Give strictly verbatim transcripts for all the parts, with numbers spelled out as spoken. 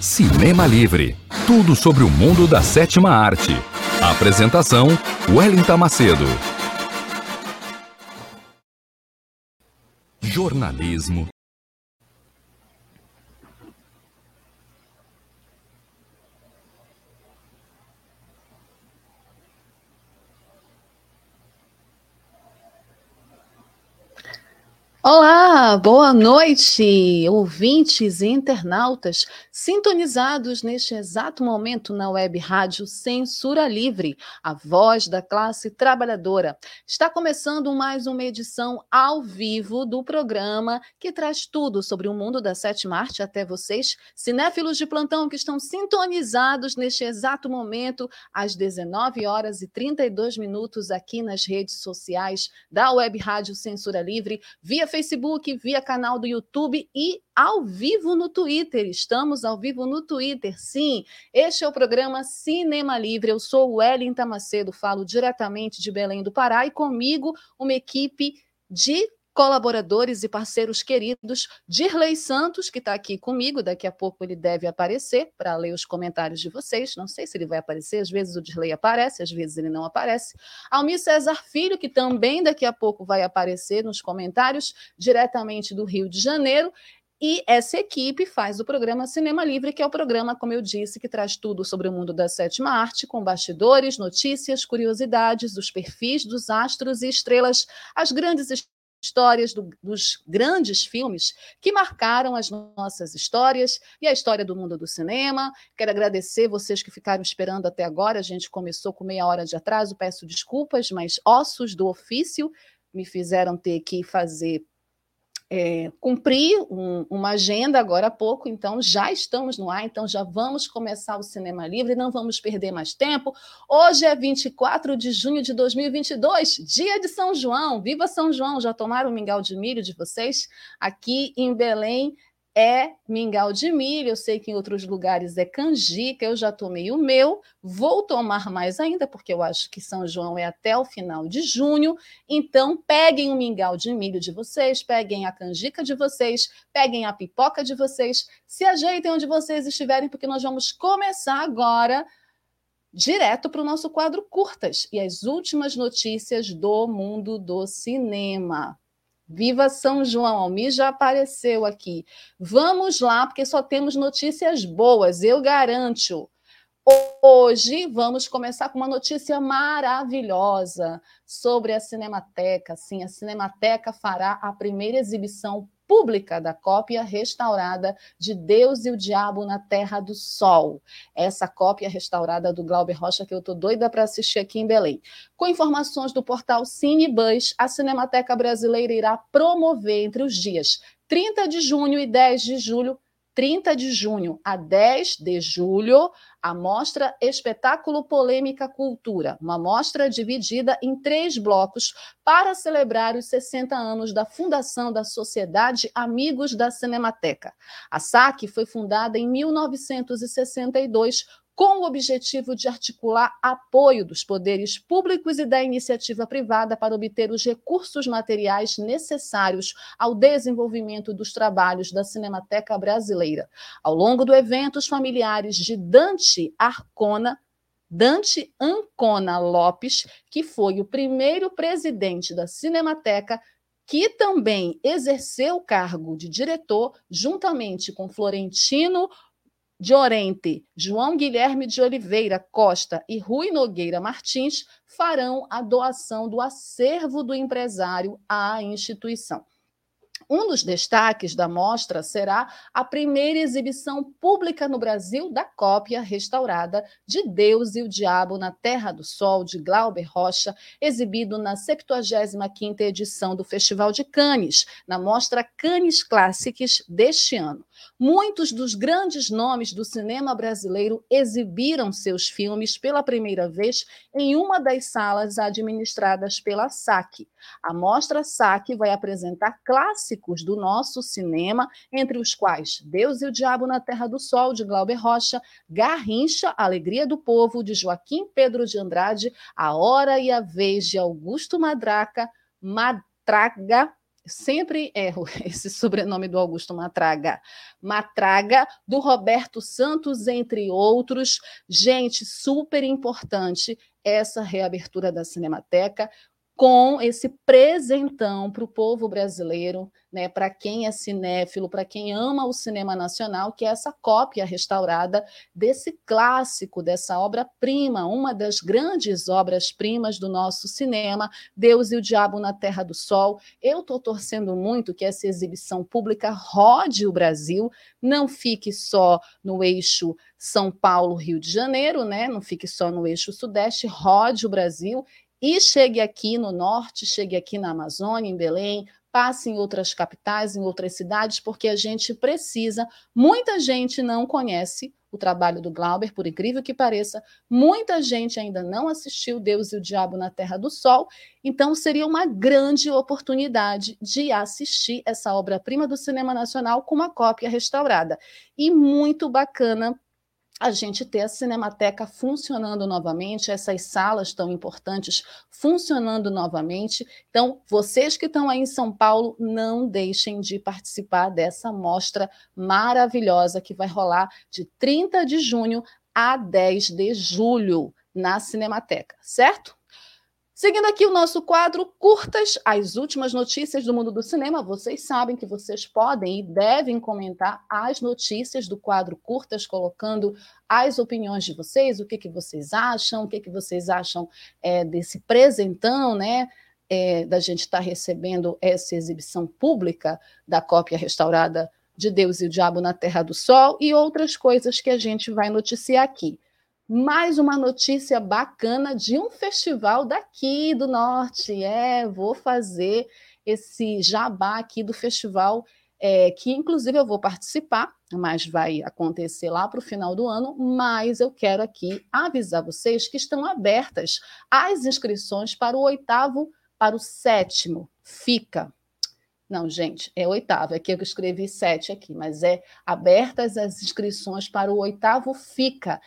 Cinema Livre. Tudo sobre o mundo da sétima arte. Apresentação, Wellington Macedo. Jornalismo. Olá, boa noite, ouvintes e internautas sintonizados neste exato momento na web rádio Censura Livre, a voz da classe trabalhadora. Está começando mais uma edição ao vivo do programa que traz tudo sobre o mundo da sétima arte até vocês, cinéfilos de plantão que estão sintonizados neste exato momento às dezenove horas e trinta e dois minutos aqui nas redes sociais da web rádio Censura Livre, via Facebook, via canal do YouTube e ao vivo no Twitter. Estamos ao vivo no Twitter, sim. Este é o programa Cinema Livre. Eu sou Wellington Macedo, falo diretamente de Belém do Pará e comigo uma equipe de colaboradores e parceiros queridos, Dirley Santos, que está aqui comigo, daqui a pouco ele deve aparecer para ler os comentários de vocês, não sei se ele vai aparecer, às vezes o Dirley aparece, às vezes ele não aparece. Almir César Filho, que também daqui a pouco vai aparecer nos comentários, diretamente do Rio de Janeiro. E essa equipe faz o programa Cinema Livre, que é o programa, como eu disse, que traz tudo sobre o mundo da sétima arte, com bastidores, notícias, curiosidades, os perfis dos astros e estrelas, as grandes estrelas, histórias do, dos grandes filmes que marcaram as nossas histórias e a história do mundo do cinema. Quero agradecer vocês que ficaram esperando até agora. A gente começou com meia hora de atraso, peço desculpas, mas ossos do ofício me fizeram ter que fazer É, cumprir um, uma agenda agora há pouco, então já estamos no ar, então já vamos começar o Cinema Livre, não vamos perder mais tempo. Hoje é vinte e quatro de junho de dois mil e vinte e dois, dia de São João, viva São João! Já tomaram o mingau de milho de vocês? Aqui em Belém é mingau de milho, eu sei que em outros lugares é canjica, eu já tomei o meu, vou tomar mais ainda, porque eu acho que São João é até o final de junho, então peguem o mingau de milho de vocês, peguem a canjica de vocês, peguem a pipoca de vocês, se ajeitem onde vocês estiverem, porque nós vamos começar agora direto para o nosso quadro Curtas e as últimas notícias do mundo do cinema. Viva São João, Almir já apareceu aqui. Vamos lá, porque só temos notícias boas, eu garanto. Hoje vamos começar com uma notícia maravilhosa sobre a Cinemateca. Sim, a Cinemateca fará a primeira exibição pública da cópia restaurada de Deus e o Diabo na Terra do Sol. Essa cópia restaurada do Glauber Rocha que eu estou doida para assistir aqui em Belém. Com informações do portal Cinebuzz, a Cinemateca Brasileira irá promover entre os dias trinta de junho e dez de julho, trinta de junho a dez de julho, a mostra Espetáculo Polêmica Cultura, uma mostra dividida em três blocos para celebrar os sessenta anos da fundação da Sociedade Amigos da Cinemateca. A S A C foi fundada em mil novecentos e sessenta e dois com o objetivo de articular apoio dos poderes públicos e da iniciativa privada para obter os recursos materiais necessários ao desenvolvimento dos trabalhos da Cinemateca Brasileira. Ao longo do evento, os familiares de Dante Ancona, Dante Ancona Lopes, que foi o primeiro presidente da Cinemateca, que também exerceu o cargo de diretor, juntamente com Florentino Diorente, João Guilherme de Oliveira Costa e Rui Nogueira Martins farão a doação do acervo do empresário à instituição. Um dos destaques da mostra será a primeira exibição pública no Brasil da cópia restaurada de Deus e o Diabo na Terra do Sol, de Glauber Rocha, exibido na septuagésima quinta edição do Festival de Cannes, na mostra Cannes Classics deste ano. Muitos dos grandes nomes do cinema brasileiro exibiram seus filmes pela primeira vez em uma das salas administradas pela S A C. A mostra S A C vai apresentar clássicos do nosso cinema, entre os quais Deus e o Diabo na Terra do Sol, de Glauber Rocha, Garrincha, A Alegria do Povo, de Joaquim Pedro de Andrade, A Hora e a Vez, de Augusto Madraca, Matraga, sempre erro esse sobrenome do Augusto Matraga, Matraga, do Roberto Santos, entre outros. Gente, super importante essa reabertura da Cinemateca, com esse presentão para o povo brasileiro, né, para quem é cinéfilo, para quem ama o cinema nacional, que é essa cópia restaurada desse clássico, dessa obra-prima, uma das grandes obras-primas do nosso cinema, Deus e o Diabo na Terra do Sol. Eu estou torcendo muito que essa exibição pública rode o Brasil, não fique só no eixo São Paulo-Rio de Janeiro, né, não fique só no eixo Sudeste, rode o Brasil e chegue aqui no Norte, chegue aqui na Amazônia, em Belém, passe em outras capitais, em outras cidades, porque a gente precisa. Muita gente não conhece o trabalho do Glauber, por incrível que pareça, muita gente ainda não assistiu Deus e o Diabo na Terra do Sol, então seria uma grande oportunidade de assistir essa obra-prima do cinema nacional com uma cópia restaurada. E muito bacana a gente ter a Cinemateca funcionando novamente, essas salas tão importantes funcionando novamente. Então, vocês que estão aí em São Paulo, não deixem de participar dessa mostra maravilhosa que vai rolar de trinta de junho a dez de julho na Cinemateca, certo? Seguindo aqui o nosso quadro Curtas, as últimas notícias do mundo do cinema. Vocês sabem que vocês podem e devem comentar as notícias do quadro Curtas, colocando as opiniões de vocês, o que, que vocês acham, o que, que vocês acham é, desse presentão, né? É, da gente estar tá recebendo essa exibição pública da cópia restaurada de Deus e o Diabo na Terra do Sol e outras coisas que a gente vai noticiar aqui. Mais uma notícia bacana de um festival daqui do Norte. É, vou fazer esse jabá aqui do festival, é, que inclusive eu vou participar, mas vai acontecer lá para o final do ano, mas eu quero aqui avisar vocês que estão abertas as inscrições para o oitavo, para o sétimo, FICA. Não, gente, é oitavo, é que eu escrevi sete aqui, mas é abertas as inscrições para o oitavo FICA,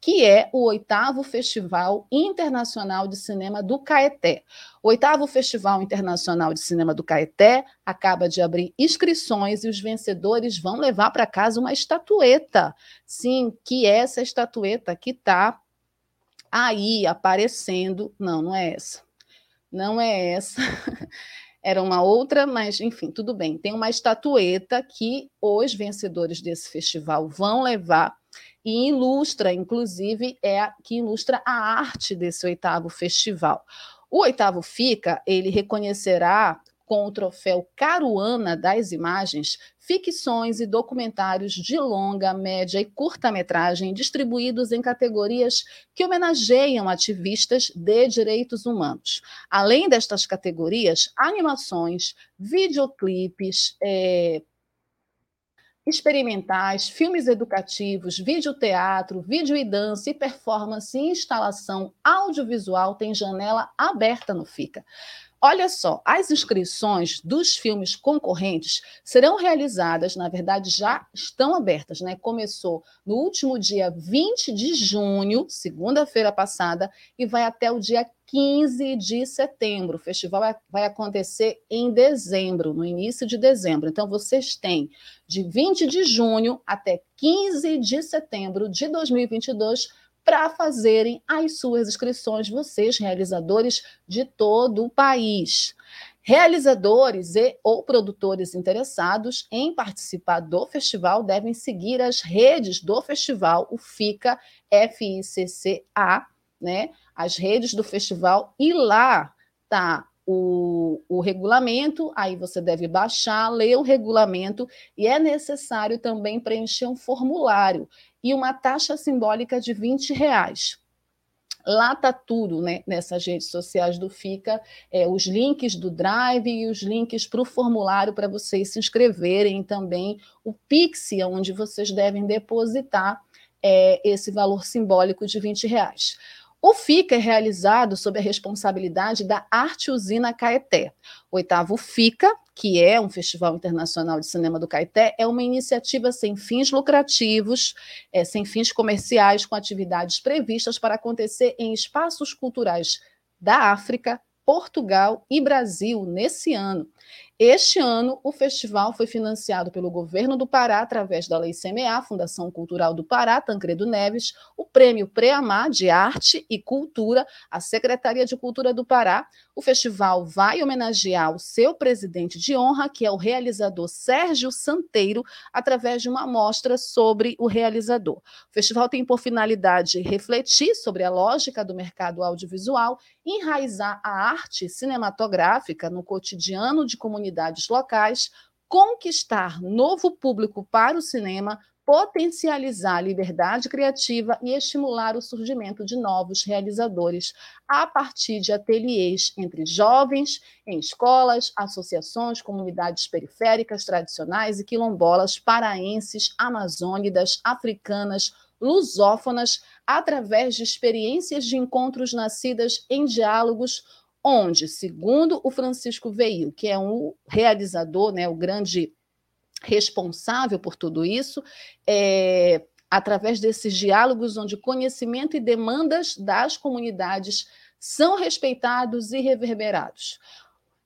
que é o oitavo Festival Internacional de Cinema do Caeté. O oitavo Festival Internacional de Cinema do Caeté acaba de abrir inscrições e os vencedores vão levar para casa uma estatueta. Sim, que é essa estatueta que está aí aparecendo. Não, não é essa. Não é essa. Era uma outra, mas, enfim, tudo bem. Tem uma estatueta que os vencedores desse festival vão levar e ilustra, inclusive, é a, que ilustra a arte desse oitavo festival. O oitavo FICA, ele reconhecerá com o troféu Caruana das Imagens, ficções e documentários de longa, média e curta-metragem distribuídos em categorias que homenageiam ativistas de direitos humanos. Além destas categorias, animações, videoclipes, é, experimentais, filmes educativos, videoteatro, vídeo e dança e performance e instalação audiovisual tem janela aberta no FICA. Olha só, as inscrições dos filmes concorrentes serão realizadas, na verdade já estão abertas, né? Começou no último dia vinte de junho, segunda-feira passada, e vai até o dia quinze de setembro. O festival vai acontecer em dezembro, no início de dezembro. Então, vocês têm de vinte de junho até quinze de setembro de dois mil e vinte e dois para fazerem as suas inscrições, vocês, realizadores de todo o país. Realizadores e ou produtores interessados em participar do festival devem seguir as redes do festival, o FICA, F I C C A, né? As redes do festival, e lá tá o, o regulamento, aí você deve baixar, ler o regulamento, e é necessário também preencher um formulário e uma taxa simbólica de vinte reais. Lá está tudo, né, nessas redes sociais do FICA, é, os links do Drive e os links para o formulário para vocês se inscreverem, também o Pix, onde vocês devem depositar é, esse valor simbólico de vinte reais. O FICA é realizado sob a responsabilidade da Arte Usina Caeté. O oitavo FICA, que é um Festival Internacional de Cinema do Caeté, é uma iniciativa sem fins lucrativos, é, sem fins comerciais, com atividades previstas para acontecer em espaços culturais da África, Portugal e Brasil nesse ano. Este ano, o festival foi financiado pelo governo do Pará através da Lei C M A, Fundação Cultural do Pará, Tancredo Neves, o Prêmio Preamar de Arte e Cultura, a Secretaria de Cultura do Pará. O festival vai homenagear o seu presidente de honra, que é o realizador Sérgio Santeiro, através de uma amostra sobre o realizador. O festival tem por finalidade refletir sobre a lógica do mercado audiovisual, enraizar a arte cinematográfica no cotidiano de comunicação unidades locais, conquistar novo público para o cinema, potencializar a liberdade criativa e estimular o surgimento de novos realizadores a partir de ateliês entre jovens, em escolas, associações, comunidades periféricas, tradicionais e quilombolas, paraenses, amazônidas, africanas, lusófonas, através de experiências de encontros nascidas em diálogos onde, segundo o Francisco Veio, que é um realizador, né, o grande responsável por tudo isso, é, através desses diálogos onde conhecimento e demandas das comunidades são respeitados e reverberados.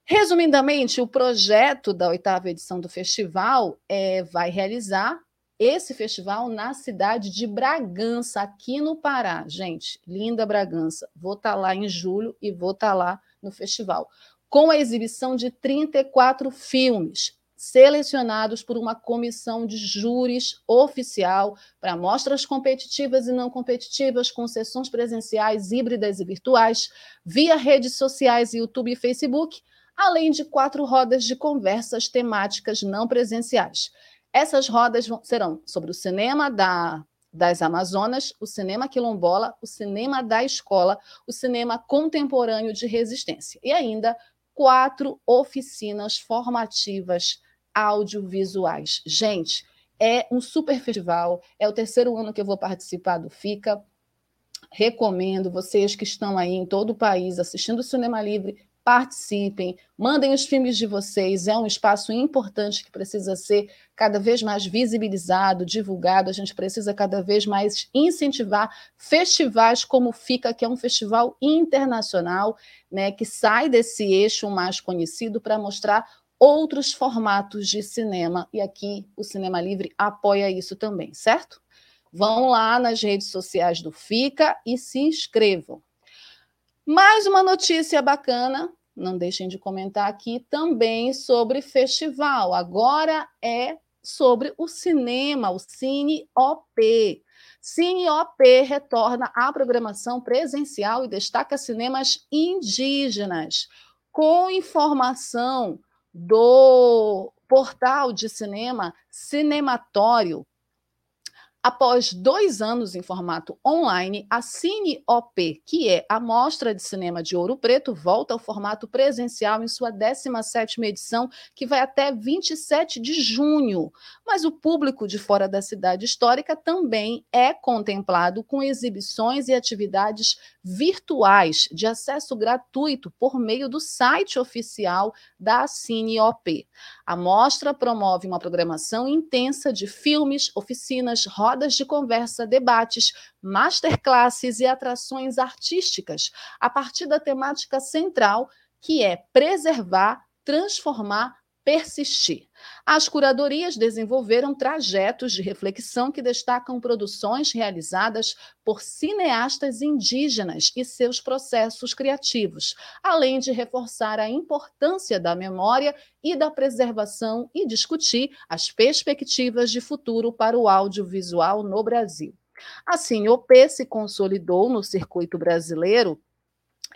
Resumidamente, o projeto da oitava edição do festival é, vai realizar esse festival na cidade de Bragança, aqui no Pará. Gente, linda Bragança. Vou estar lá em julho e vou estar lá no festival, com a exibição de trinta e quatro filmes, selecionados por uma comissão de júris oficial para mostras competitivas e não competitivas, com sessões presenciais, híbridas e virtuais, via redes sociais, YouTube e Facebook, além de quatro rodas de conversas temáticas não presenciais. Essas rodas vão, serão sobre o cinema da, das Amazonas, o cinema quilombola, o cinema da escola, o cinema contemporâneo de resistência e ainda quatro oficinas formativas audiovisuais. Gente, é um super festival, é o terceiro ano que eu vou participar do FICA. Recomendo vocês que estão aí em todo o país assistindo o Cinema Livre, participem, mandem os filmes de vocês, é um espaço importante que precisa ser cada vez mais visibilizado, divulgado, a gente precisa cada vez mais incentivar festivais como o FICA, que é um festival internacional, né, que sai desse eixo mais conhecido para mostrar outros formatos de cinema, e aqui o Cinema Livre apoia isso também, certo? Vão lá nas redes sociais do FICA e se inscrevam. Mais uma notícia bacana, não deixem de comentar aqui também sobre festival. Agora é sobre o cinema, o Cine O P. Cine O P retorna à programação presencial e destaca cinemas indígenas. Com informação do portal de cinema Cinematório, após dois anos em formato online, a Cine O P, que é a Mostra de Cinema de Ouro Preto, volta ao formato presencial em sua décima sétima edição, que vai até vinte e sete de junho. Mas o público de fora da cidade histórica também é contemplado com exibições e atividades virtuais de acesso gratuito por meio do site oficial da Cine O P. A mostra promove uma programação intensa de filmes, oficinas, rodas de conversa, debates, masterclasses e atrações artísticas, a partir da temática central, que é preservar, transformar, persistir. As curadorias desenvolveram trajetos de reflexão que destacam produções realizadas por cineastas indígenas e seus processos criativos, além de reforçar a importância da memória e da preservação e discutir as perspectivas de futuro para o audiovisual no Brasil. Assim, o P se consolidou no circuito brasileiro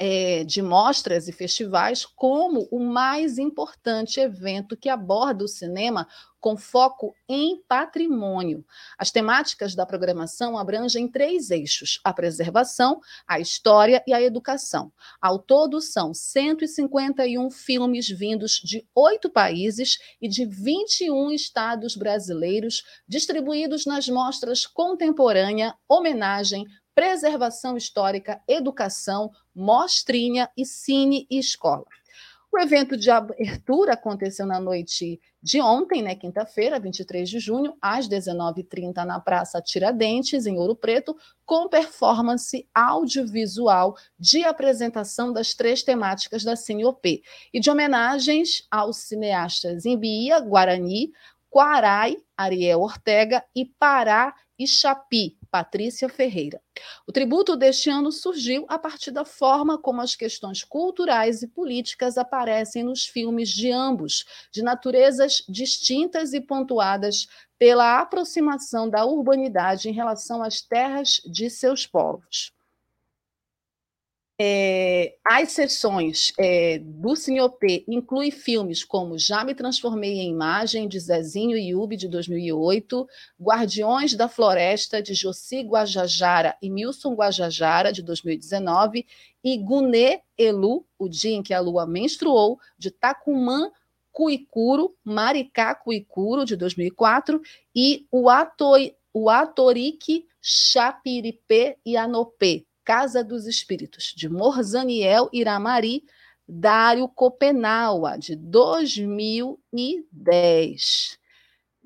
É, de mostras e festivais como o mais importante evento que aborda o cinema com foco em patrimônio. As temáticas da programação abrangem três eixos: a preservação, a história e a educação. Ao todo, são cento e cinquenta e um filmes vindos de oito países e de vinte e um estados brasileiros, distribuídos nas mostras Contemporânea, Homenagem, Preservação Histórica, Educação, Mostrinha e Cine e Escola. O evento de abertura aconteceu na noite de ontem, né, quinta-feira, vinte e três de junho, às dezenove e trinta, na Praça Tiradentes, em Ouro Preto, com performance audiovisual de apresentação das três temáticas da Cine O P e de homenagens aos cineastas Imbia, Guarani, Quarai, Ariel Ortega e Pará e Chapi, Patrícia Ferreira. O tributo deste ano surgiu a partir da forma como as questões culturais e políticas aparecem nos filmes de ambos, de naturezas distintas e pontuadas pela aproximação da urbanidade em relação às terras de seus povos. É, as sessões é, do Cine O P incluem filmes como Já Me Transformei em Imagem, de Zezinho e Yubi, de dois mil e oito, Guardiões da Floresta, de Jossi Guajajara e Milson Guajajara, de dois mil e dezenove, e Guné Elu, O Dia em que a Lua Menstruou, de Tacumã Cuicuro, Maricá Cuicuro, de dois mil e quatro, e o Atoi, o Atorique Chapiripé e Anopé, Casa dos Espíritos, de Morzaniel Iramari, Dário Copenaua, de dois mil e dez.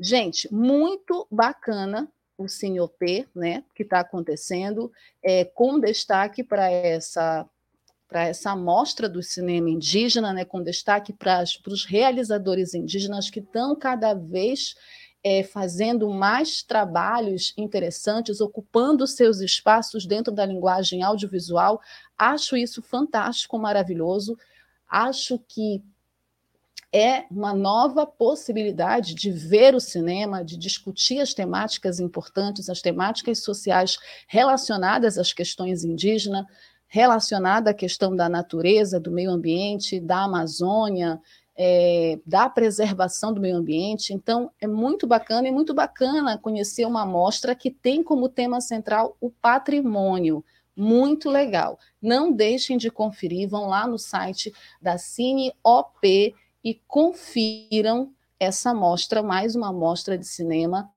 Gente, muito bacana o Cine O P, né, que está acontecendo, é, com destaque para essa, para essa amostra do cinema indígena, né, com destaque para os realizadores indígenas que estão cada vez É, fazendo mais trabalhos interessantes, ocupando seus espaços dentro da linguagem audiovisual. Acho isso fantástico, maravilhoso. Acho que é uma nova possibilidade de ver o cinema, de discutir as temáticas importantes, as temáticas sociais relacionadas às questões indígenas, relacionada à questão da natureza, do meio ambiente, da Amazônia, É, da preservação do meio ambiente. Então, é muito bacana, é muito bacana conhecer uma amostra que tem como tema central o patrimônio. Muito legal. Não deixem de conferir, vão lá no site da Cine O P e confiram essa amostra, mais uma amostra de cinema.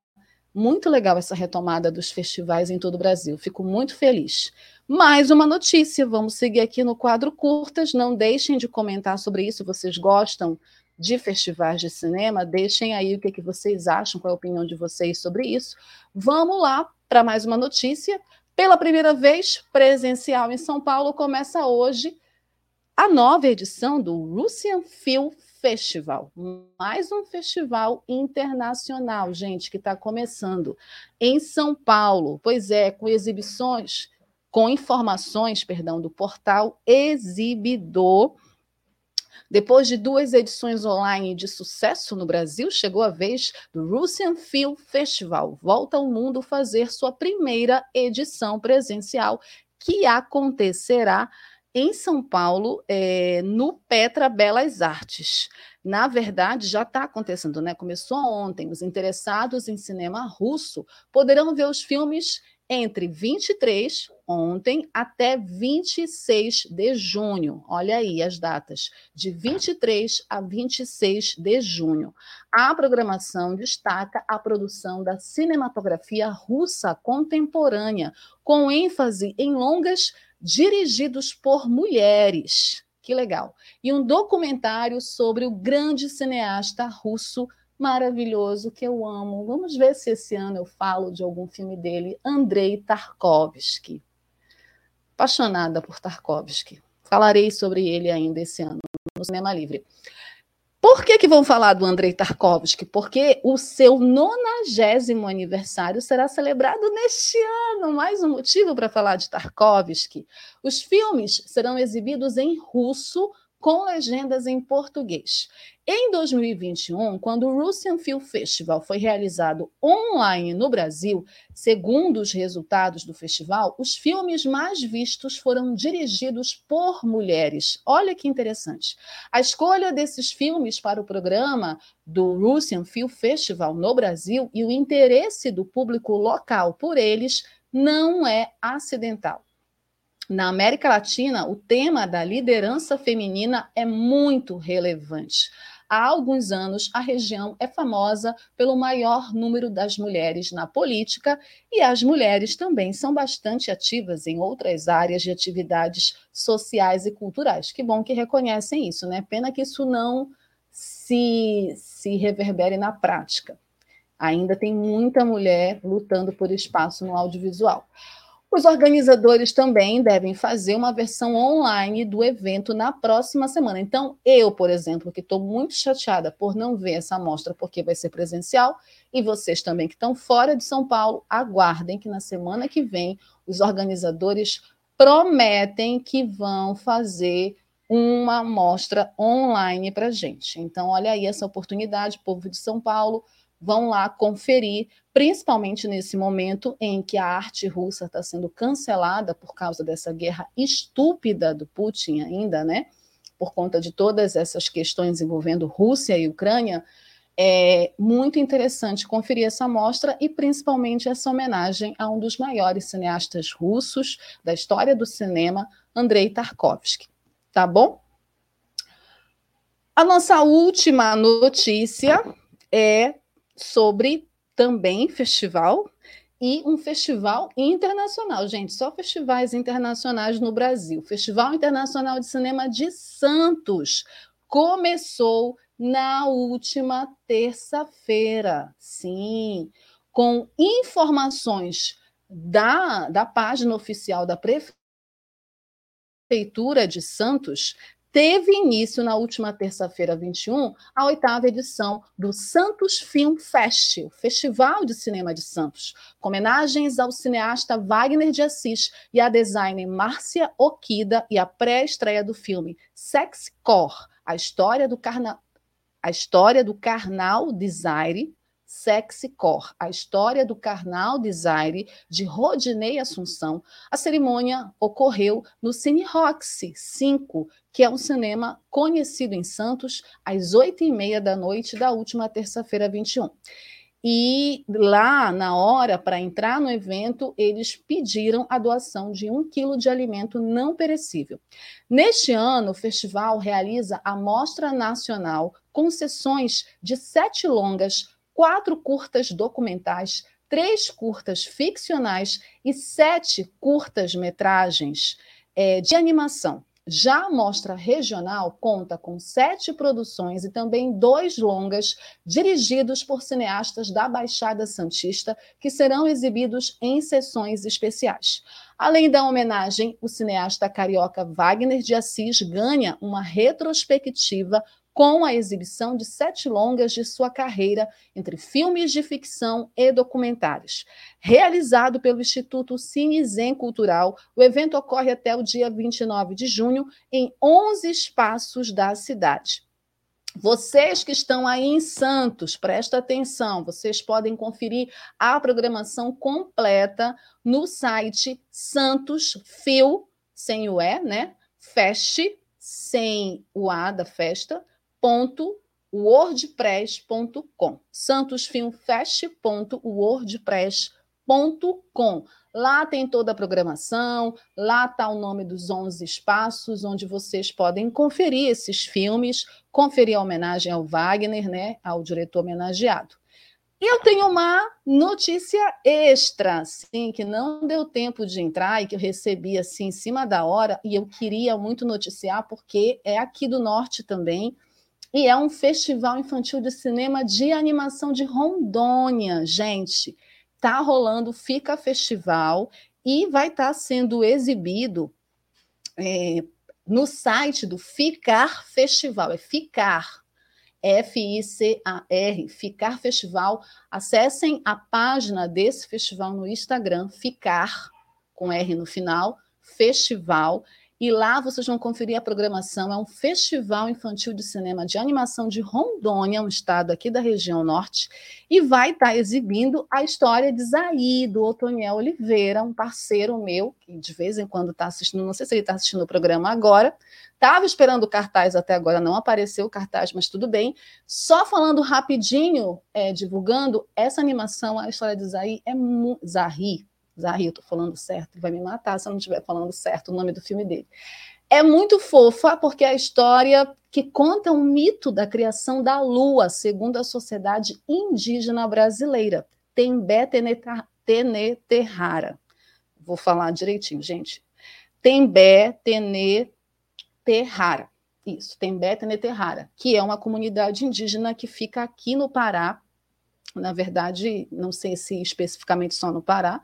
Muito legal essa retomada dos festivais em todo o Brasil, fico muito feliz. Mais uma notícia, vamos seguir aqui no quadro Curtas. Não deixem de comentar sobre isso. Vocês gostam de festivais de cinema? Deixem aí o que, que vocês acham, qual é a opinião de vocês sobre isso. Vamos lá para mais uma notícia. Pela primeira vez, presencial em São Paulo, começa hoje a nova edição do Russian Film Festival. Mais um festival internacional, gente, que está começando em São Paulo. Pois é, com exibições... com informações, perdão, do portal Exibidor. Depois de duas edições online de sucesso no Brasil, chegou a vez do Russian Film Festival. Volta ao mundo fazer sua primeira edição presencial, que acontecerá em São Paulo, é, no Petra Belas Artes. Na verdade, já está acontecendo, né? Começou ontem. Os interessados em cinema russo poderão ver os filmes entre vinte e três, ontem, até vinte e seis de junho. Olha aí as datas, de vinte e três a vinte e seis de junho. A programação destaca a produção da cinematografia russa contemporânea, com ênfase em longas dirigidos por mulheres. Que legal! E um documentário sobre o grande cineasta russo maravilhoso, que eu amo. Vamos ver se esse ano eu falo de algum filme dele, Andrei Tarkovsky. Apaixonada por Tarkovsky. Falarei sobre ele ainda esse ano no Cinema Livre. Por que que vão falar do Andrei Tarkovsky? Porque o seu nonagésimo aniversário será celebrado neste ano. Mais um motivo para falar de Tarkovsky. Os filmes serão exibidos em russo, com legendas em português. Em dois mil e vinte e um, quando o Russian Film Festival foi realizado online no Brasil, segundo os resultados do festival, os filmes mais vistos foram dirigidos por mulheres. Olha que interessante. A escolha desses filmes para o programa do Russian Film Festival no Brasil e o interesse do público local por eles não é acidental. Na América Latina, o tema da liderança feminina é muito relevante. Há alguns anos, a região é famosa pelo maior número das mulheres na política e as mulheres também são bastante ativas em outras áreas de atividades sociais e culturais. Que bom que reconhecem isso, né? Pena que isso não se, se reverbere na prática. Ainda tem muita mulher lutando por espaço no audiovisual. Os organizadores também devem fazer uma versão online do evento na próxima semana. Então, eu, por exemplo, que estou muito chateada por não ver essa amostra, porque vai ser presencial, e vocês também que estão fora de São Paulo, aguardem que na semana que vem os organizadores prometem que vão fazer uma amostra online para a gente. Então, olha aí essa oportunidade, povo de São Paulo, vão lá conferir, principalmente nesse momento em que a arte russa está sendo cancelada por causa dessa guerra estúpida do Putin ainda, né? Por conta de todas essas questões envolvendo Rússia e Ucrânia, é muito interessante conferir essa amostra e principalmente essa homenagem a um dos maiores cineastas russos da história do cinema, Andrei Tarkovsky, tá bom? A nossa última notícia é sobre também festival e um festival internacional. Gente, só festivais internacionais no Brasil. Festival Internacional de Cinema de Santos começou na última terça-feira, sim, com informações da, da página oficial da Prefeitura de Santos. Teve início, na última terça-feira, vinte e um, a oitava edição do Santos Film Fest, o Festival de Cinema de Santos, com homenagens ao cineasta Wagner de Assis e à designer Márcia Okida e a pré-estreia do filme Sex Core, a história do, carna... a história do carnal Desire, Sexy Core, a história do carnal Desire, de Rodinei Assunção. A cerimônia ocorreu no Cine Roxy cinco, que é um cinema conhecido em Santos, às oito e meia da noite da última terça-feira, vinte e um. E lá, na hora, para entrar no evento, eles pediram a doação de um quilo de alimento não perecível. Neste ano, o festival realiza a Mostra Nacional com sessões de sete longas, quatro curtas documentais, três curtas ficcionais e sete curtas-metragens é, de animação. Já a Mostra Regional conta com sete produções e também dois longas dirigidos por cineastas da Baixada Santista, que serão exibidos em sessões especiais. Além da homenagem, o cineasta carioca Wagner de Assis ganha uma retrospectiva com a exibição de sete longas de sua carreira entre filmes de ficção e documentários. Realizado pelo Instituto Cine Zen Cultural, o evento ocorre até o dia vinte e nove de junho em onze espaços da cidade. Vocês que estão aí em Santos, presta atenção, vocês podem conferir a programação completa no site santosfil, sem o E, né? Fest, sem o A da festa, ponto wordpress ponto com santosfilmfest ponto wordpress ponto com. Lá tem toda a programação, lá está o nome dos onze espaços, onde vocês podem conferir esses filmes, conferir a homenagem ao Wagner, né, ao diretor homenageado. Eu tenho uma notícia extra, sim, que não deu tempo de entrar e que eu recebi assim em cima da hora e eu queria muito noticiar porque é aqui do norte também e é um festival infantil de cinema de animação de Rondônia, gente. Tá rolando, fica festival e vai estar sendo exibido é, no site do FICAR Festival, é FICAR. F I C A R, FICAR Festival. Acessem a página desse festival no Instagram, FICAR, com R no final, Festival, E lá vocês vão conferir a programação. É um festival infantil de cinema de animação de Rondônia, um estado aqui da região norte, e vai estar exibindo a história de Zahri, do Otoniel Oliveira, um parceiro meu, que de vez em quando está assistindo, não sei se ele está assistindo o programa agora, estava esperando o cartaz até agora, não apareceu o cartaz, mas tudo bem. Só falando rapidinho, é, divulgando, essa animação, a história de Zahri, é muito... Zahri. Zahri, eu estou falando certo, vai me matar se eu não estiver falando certo o nome do filme dele. É muito fofa, porque é a história que conta um mito da criação da Lua, segundo a sociedade indígena brasileira, Tembé-Tenetehara. Vou falar direitinho, gente. Tembé-Tenetehara. Isso, Tembé-Tenetehara, que é uma comunidade indígena que fica aqui no Pará. Na verdade, não sei se especificamente só no Pará,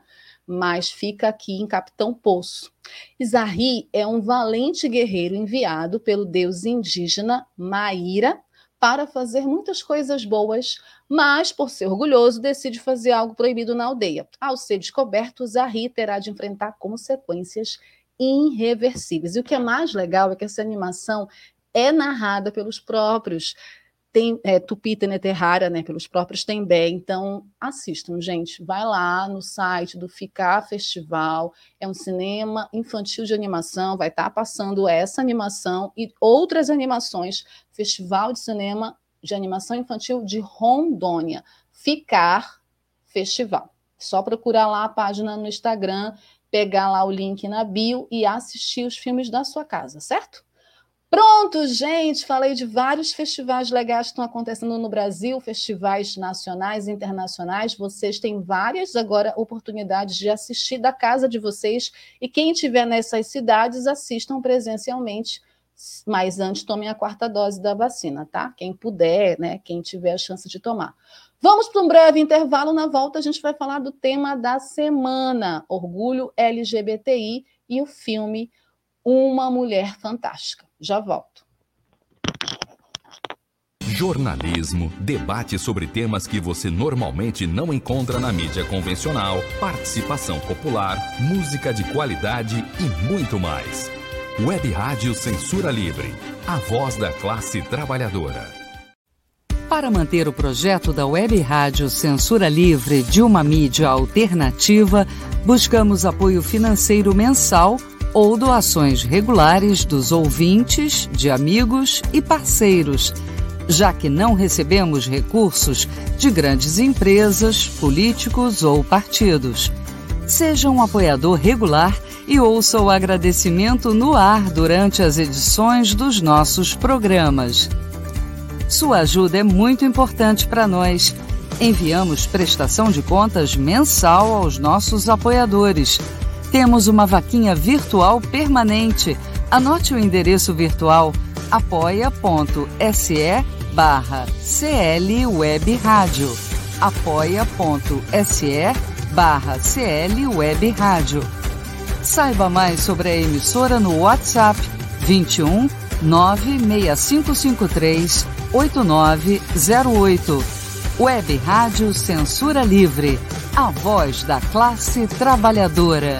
mas fica aqui em Capitão Poço. Zahri é um valente guerreiro enviado pelo deus indígena Maíra para fazer muitas coisas boas, mas, por ser orgulhoso, decide fazer algo proibido na aldeia. Ao ser descoberto, Zahri terá de enfrentar consequências irreversíveis. E o que é mais legal é que essa animação é narrada pelos próprios Tem, é, Tupi-Tenetehara, né, pelos próprios Tembé. Então, assistam, gente. Vai lá no site do FICAR Festival. É um cinema infantil de animação. Vai estar passando essa animação e outras animações. Festival de Cinema de Animação Infantil de Rondônia. FICAR Festival. Só procurar lá a página no Instagram, pegar lá o link na bio e assistir os filmes da sua casa, certo? Pronto, gente, falei de vários festivais legais que estão acontecendo no Brasil, festivais nacionais e internacionais. Vocês têm várias agora oportunidades de assistir da casa de vocês e quem estiver nessas cidades, assistam presencialmente, mas antes tomem a quarta dose da vacina, tá? Quem puder, né? Quem tiver a chance de tomar. Vamos para um breve intervalo, na volta a gente vai falar do tema da semana, orgulho L G B T I e o filme Uma Mulher Fantástica. Já volto. Jornalismo, debate sobre temas que você normalmente não encontra na mídia convencional, participação popular, música de qualidade e muito mais. Web Rádio Censura Livre, a voz da classe trabalhadora. Para manter o projeto da Web Rádio Censura Livre de uma mídia alternativa, buscamos apoio financeiro mensal ou doações regulares dos ouvintes, de amigos e parceiros, já que não recebemos recursos de grandes empresas, políticos ou partidos. Seja um apoiador regular e ouça o agradecimento no ar durante as edições dos nossos programas. Sua ajuda é muito importante para nós. Enviamos prestação de contas mensal aos nossos apoiadores. Temos uma vaquinha virtual permanente. Anote o endereço virtual apoia.se barra clwebradio apoia.se barra clwebradio. Saiba mais sobre a emissora no WhatsApp vinte e um nove seis cinco cinco três oito nove zero oito. Web Rádio Censura Livre, a voz da classe trabalhadora.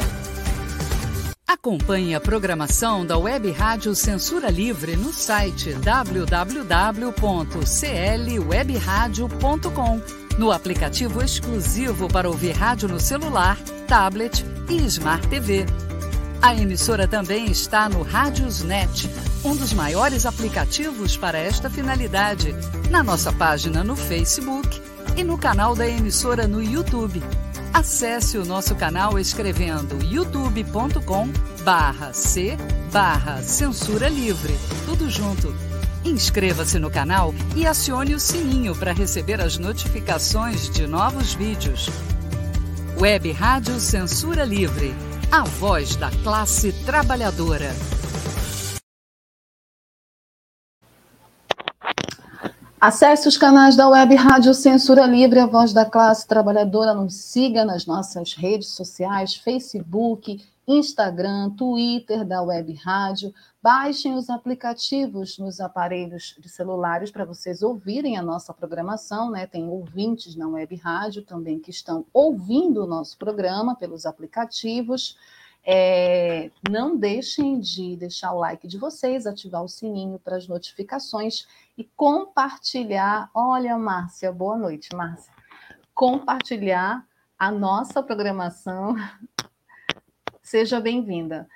Acompanhe a programação da Web Rádio Censura Livre no site w w w ponto c l web radio ponto com, no aplicativo exclusivo para ouvir rádio no celular, tablet e Smart T V. A emissora também está no Radiosnet, um dos maiores aplicativos para esta finalidade, na nossa página no Facebook e no canal da emissora no YouTube. Acesse o nosso canal escrevendo youtube.com barra C barra Censura Livre, tudo junto. Inscreva-se no canal e acione o sininho para receber as notificações de novos vídeos. Web Rádio Censura Livre, a voz da classe trabalhadora. Acesse os canais da Web Rádio Censura Livre, a voz da classe trabalhadora. Nos siga nas nossas redes sociais, Facebook, Instagram, Twitter da Web Rádio. Baixem os aplicativos nos aparelhos de celulares para vocês ouvirem a nossa programação, né? Tem ouvintes na Web Rádio também que estão ouvindo o nosso programa pelos aplicativos. É, não deixem de deixar o like de vocês, ativar o sininho para as notificações e compartilhar. Olha, Márcia, boa noite, Márcia. Compartilhar a nossa programação. Seja bem-vinda.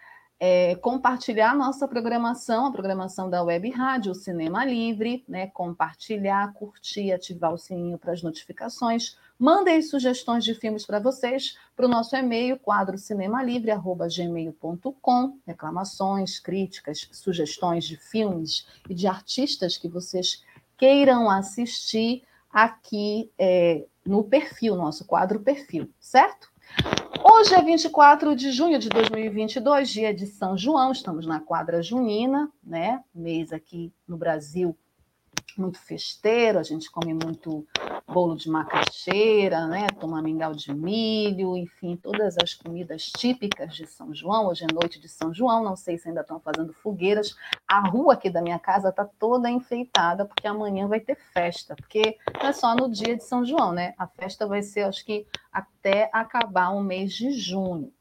É, compartilhar a nossa programação, a programação da Web Rádio Cinema Livre, né? Compartilhar, curtir, ativar o sininho para as notificações. Mandem sugestões de filmes para vocês para o nosso e-mail, quadro cinema livre arroba gmail ponto com, reclamações, críticas, sugestões de filmes e de artistas que vocês queiram assistir aqui é, no perfil, nosso quadro perfil, certo? Hoje é vinte e quatro de junho de dois mil e vinte e dois, dia de São João, estamos na quadra junina, né? Mês aqui no Brasil muito festeiro, a gente come muito bolo de macaxeira, né? Toma mingau de milho, enfim, todas as comidas típicas de São João. Hoje é noite de São João, não sei se ainda estão fazendo fogueiras. A rua aqui da minha casa está toda enfeitada, porque amanhã vai ter festa, porque não é só no dia de São João, né? A festa vai ser, acho que, até acabar o mês de junho.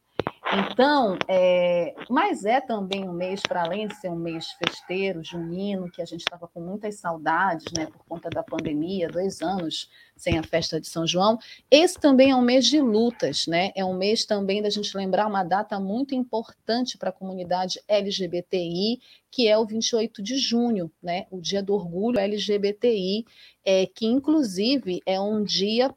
Então, é, mas é também um mês, para além de ser um mês festeiro, junino, que a gente estava com muitas saudades, né, por conta da pandemia, dois anos sem a festa de São João, esse também é um mês de lutas, né? É um mês também da gente lembrar uma data muito importante para a comunidade L G B T I, que é o vinte e oito de junho, né, o Dia do Orgulho L G B T I, é, que inclusive é um dia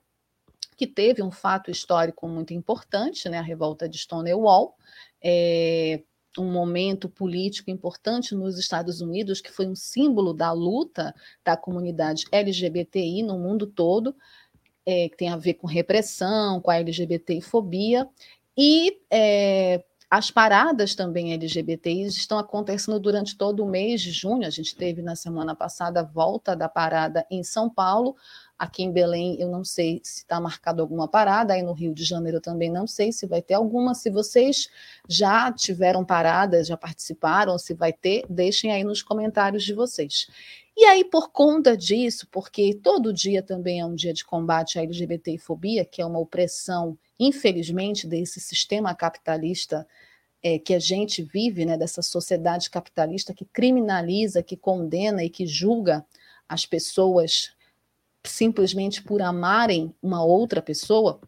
que teve um fato histórico muito importante, né? A revolta de Stonewall, é um momento político importante nos Estados Unidos, que foi um símbolo da luta da comunidade L G B T I no mundo todo, é, que tem a ver com repressão, com a L G B T I fobia, e é, as paradas também L G B T I estão acontecendo durante todo o mês de junho. A gente teve na semana passada a volta da parada em São Paulo. Aqui em Belém, eu não sei se está marcado alguma parada, aí no Rio de Janeiro eu também não sei se vai ter alguma. Se vocês já tiveram paradas, já participaram, se vai ter, deixem aí nos comentários de vocês. E aí, por conta disso, porque todo dia também é um dia de combate à L G B T I fobia, que é uma opressão, infelizmente, desse sistema capitalista é, que a gente vive, né, dessa sociedade capitalista que criminaliza, que condena e que julga as pessoas simplesmente por amarem uma outra pessoa,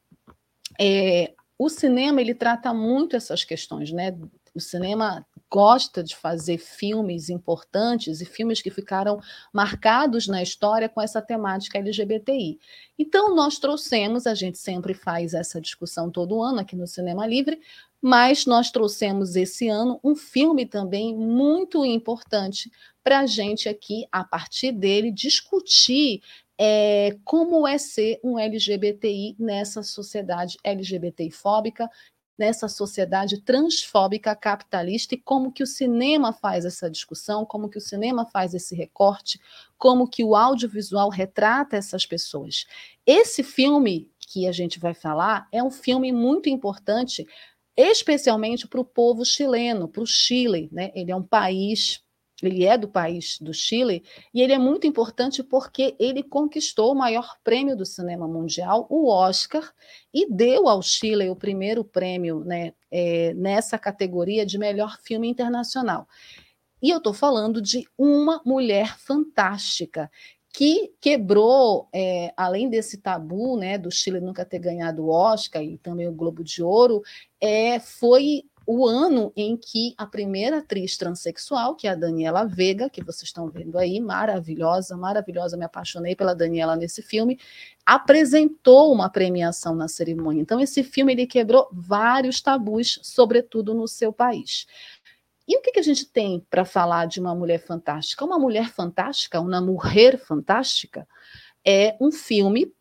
é, o cinema ele trata muito essas questões, né? O cinema gosta de fazer filmes importantes e filmes que ficaram marcados na história com essa temática L G B T I. Então, nós trouxemos, a gente sempre faz essa discussão todo ano aqui no Cinema Livre, mas nós trouxemos esse ano um filme também muito importante para a gente aqui, a partir dele, discutir É, como é ser um L G B T I nessa sociedade L G B T I fóbica, nessa sociedade transfóbica capitalista, e como que o cinema faz essa discussão, como que o cinema faz esse recorte, como que o audiovisual retrata essas pessoas. Esse filme que a gente vai falar é um filme muito importante, especialmente para o povo chileno, para o Chile, né? Ele é um país... Ele é do país do Chile e ele é muito importante porque ele conquistou o maior prêmio do cinema mundial, o Oscar, e deu ao Chile o primeiro prêmio, né, é, nessa categoria de melhor filme internacional. E eu estou falando de Uma Mulher Fantástica, que quebrou, é, além desse tabu, né, do Chile nunca ter ganhado o Oscar e também o Globo de Ouro, é, foi... o ano em que a primeira atriz transexual, que é a Daniela Vega, que vocês estão vendo aí, maravilhosa, maravilhosa, me apaixonei pela Daniela nesse filme, apresentou uma premiação na cerimônia. Então, esse filme ele quebrou vários tabus, sobretudo no seu país. E o que, que a gente tem para falar de Uma Mulher Fantástica? Uma Mulher Fantástica, Uma Mulher Fantástica, é um filme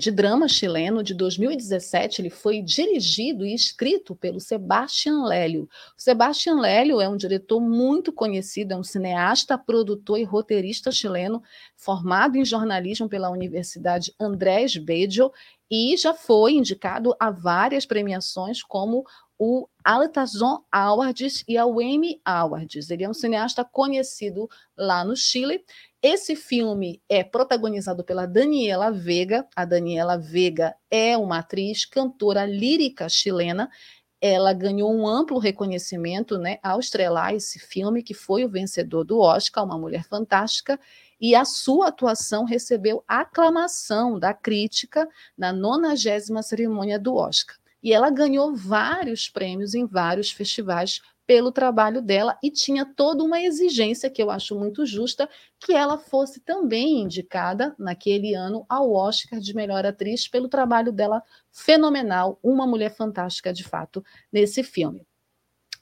de drama chileno, de dois mil e dezessete, ele foi dirigido e escrito pelo Sebastián Lelio. O Sebastián Lelio é um diretor muito conhecido, é um cineasta, produtor e roteirista chileno, formado em jornalismo pela Universidade Andrés Bello, e já foi indicado a várias premiações, como o Altazón Awards e o Emmy Awards. Ele é um cineasta conhecido lá no Chile. Esse filme é protagonizado pela Daniela Vega. A Daniela Vega é uma atriz, cantora lírica chilena, ela ganhou um amplo reconhecimento, né, ao estrelar esse filme, que foi o vencedor do Oscar, Uma Mulher Fantástica, e a sua atuação recebeu aclamação da crítica na nonagésima cerimônia do Oscar. E ela ganhou vários prêmios em vários festivais pelo trabalho dela, e tinha toda uma exigência, que eu acho muito justa, que ela fosse também indicada naquele ano ao Oscar de Melhor Atriz pelo trabalho dela fenomenal, Uma Mulher Fantástica, de fato, nesse filme.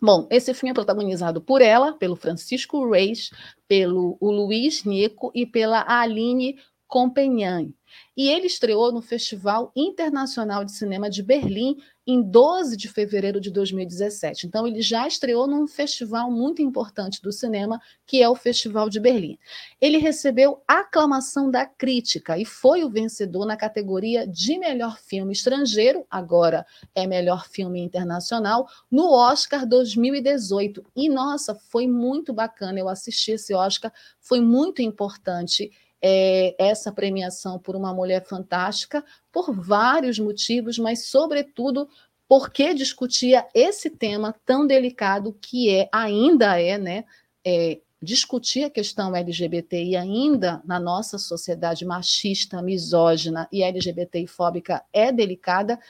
Bom, esse filme é protagonizado por ela, pelo Francisco Reyes, pelo o Luiz Nieco e pela Aline Compenhan. E ele estreou no Festival Internacional de Cinema de Berlim em doze de fevereiro de dois mil e dezessete. Então, ele já estreou num festival muito importante do cinema, que é o Festival de Berlim. Ele recebeu aclamação da crítica e foi o vencedor na categoria de melhor filme estrangeiro, agora é melhor filme internacional, no Oscar dois mil e dezoito. E, nossa, foi muito bacana, eu assisti esse Oscar, foi muito importante É, essa premiação por Uma Mulher Fantástica, por vários motivos, mas, sobretudo, porque discutia esse tema tão delicado que é, ainda é, né, é, discutir a questão L G B T I ainda na nossa sociedade machista, misógina e L G B T I fóbica é delicada,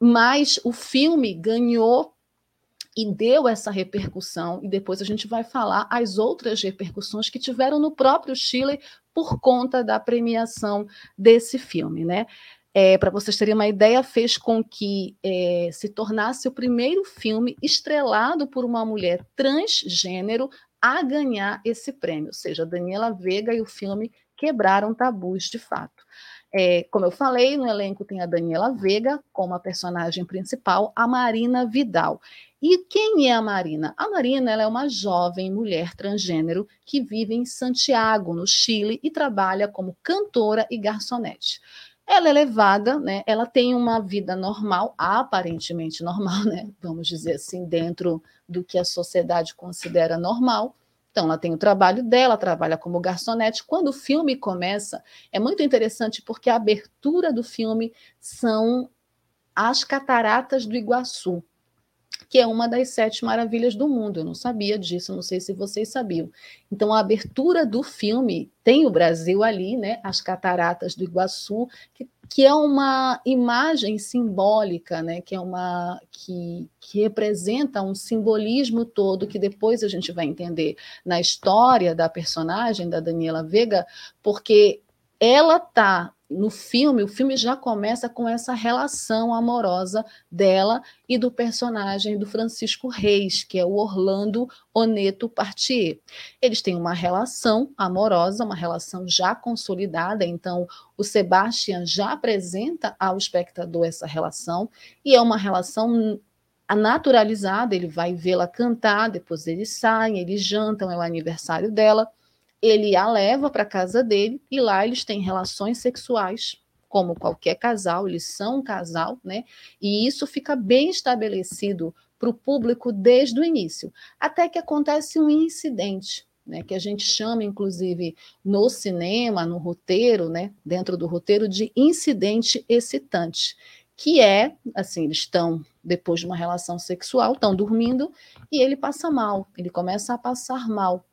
mas o filme ganhou e deu essa repercussão, e depois a gente vai falar as outras repercussões que tiveram no próprio Chile por conta da premiação desse filme, né? É, para vocês terem uma ideia, fez com que é, se tornasse o primeiro filme estrelado por uma mulher transgênero a ganhar esse prêmio, ou seja, Daniela Vega e o filme quebraram tabus de fato. É, como eu falei, no elenco tem a Daniela Vega como a personagem principal, a Marina Vidal. E quem é a Marina? A Marina, ela é uma jovem mulher transgênero que vive em Santiago, no Chile, e trabalha como cantora e garçonete. Ela é levada, né? Ela tem uma vida normal, aparentemente normal, né? Vamos dizer assim, dentro do que a sociedade considera normal. Então, ela tem o trabalho dela, trabalha como garçonete. Quando o filme começa, é muito interessante porque a abertura do filme são as Cataratas do Iguaçu, que é uma das sete maravilhas do mundo. Eu não sabia disso, não sei se vocês sabiam. Então, a abertura do filme tem o Brasil ali, né? As Cataratas do Iguaçu, que, que é uma imagem simbólica, né? Que é uma que, que representa um simbolismo todo que depois a gente vai entender na história da personagem da Daniela Vega, porque ela está no filme, o filme já começa com essa relação amorosa dela e do personagem do Francisco Reyes, que é o Orlando Oneto Partier. Eles têm uma relação amorosa, uma relação já consolidada, então o Sebastián já apresenta ao espectador essa relação, e é uma relação naturalizada, ele vai vê-la cantar, depois eles saem, eles jantam, é o aniversário dela. Ele a leva para a casa dele e lá eles têm relações sexuais, como qualquer casal, eles são um casal, né? E isso fica bem estabelecido para o público desde o início, até que acontece um incidente, né? Que a gente chama, inclusive, no cinema, no roteiro, né? Dentro do roteiro, de incidente excitante, que é, assim, eles estão, depois de uma relação sexual, estão dormindo e ele passa mal, ele começa a passar mal.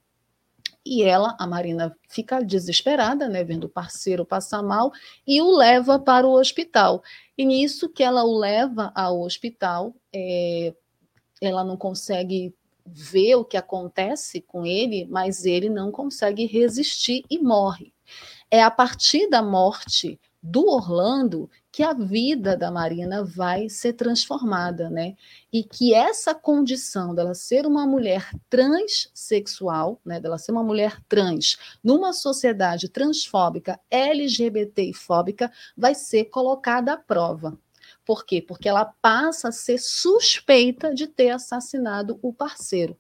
E ela, a Marina, fica desesperada, né, vendo o parceiro passar mal, e o leva para o hospital. E nisso que ela o leva ao hospital, é, ela não consegue ver o que acontece com ele, mas ele não consegue resistir e morre. É a partir da morte do Orlando que a vida da Marina vai ser transformada, né? E que essa condição dela ser uma mulher transexual, né? Dela ser uma mulher trans, numa sociedade transfóbica, L G B T I fóbica, vai ser colocada à prova. Por quê? Porque ela passa a ser suspeita de ter assassinado o parceiro.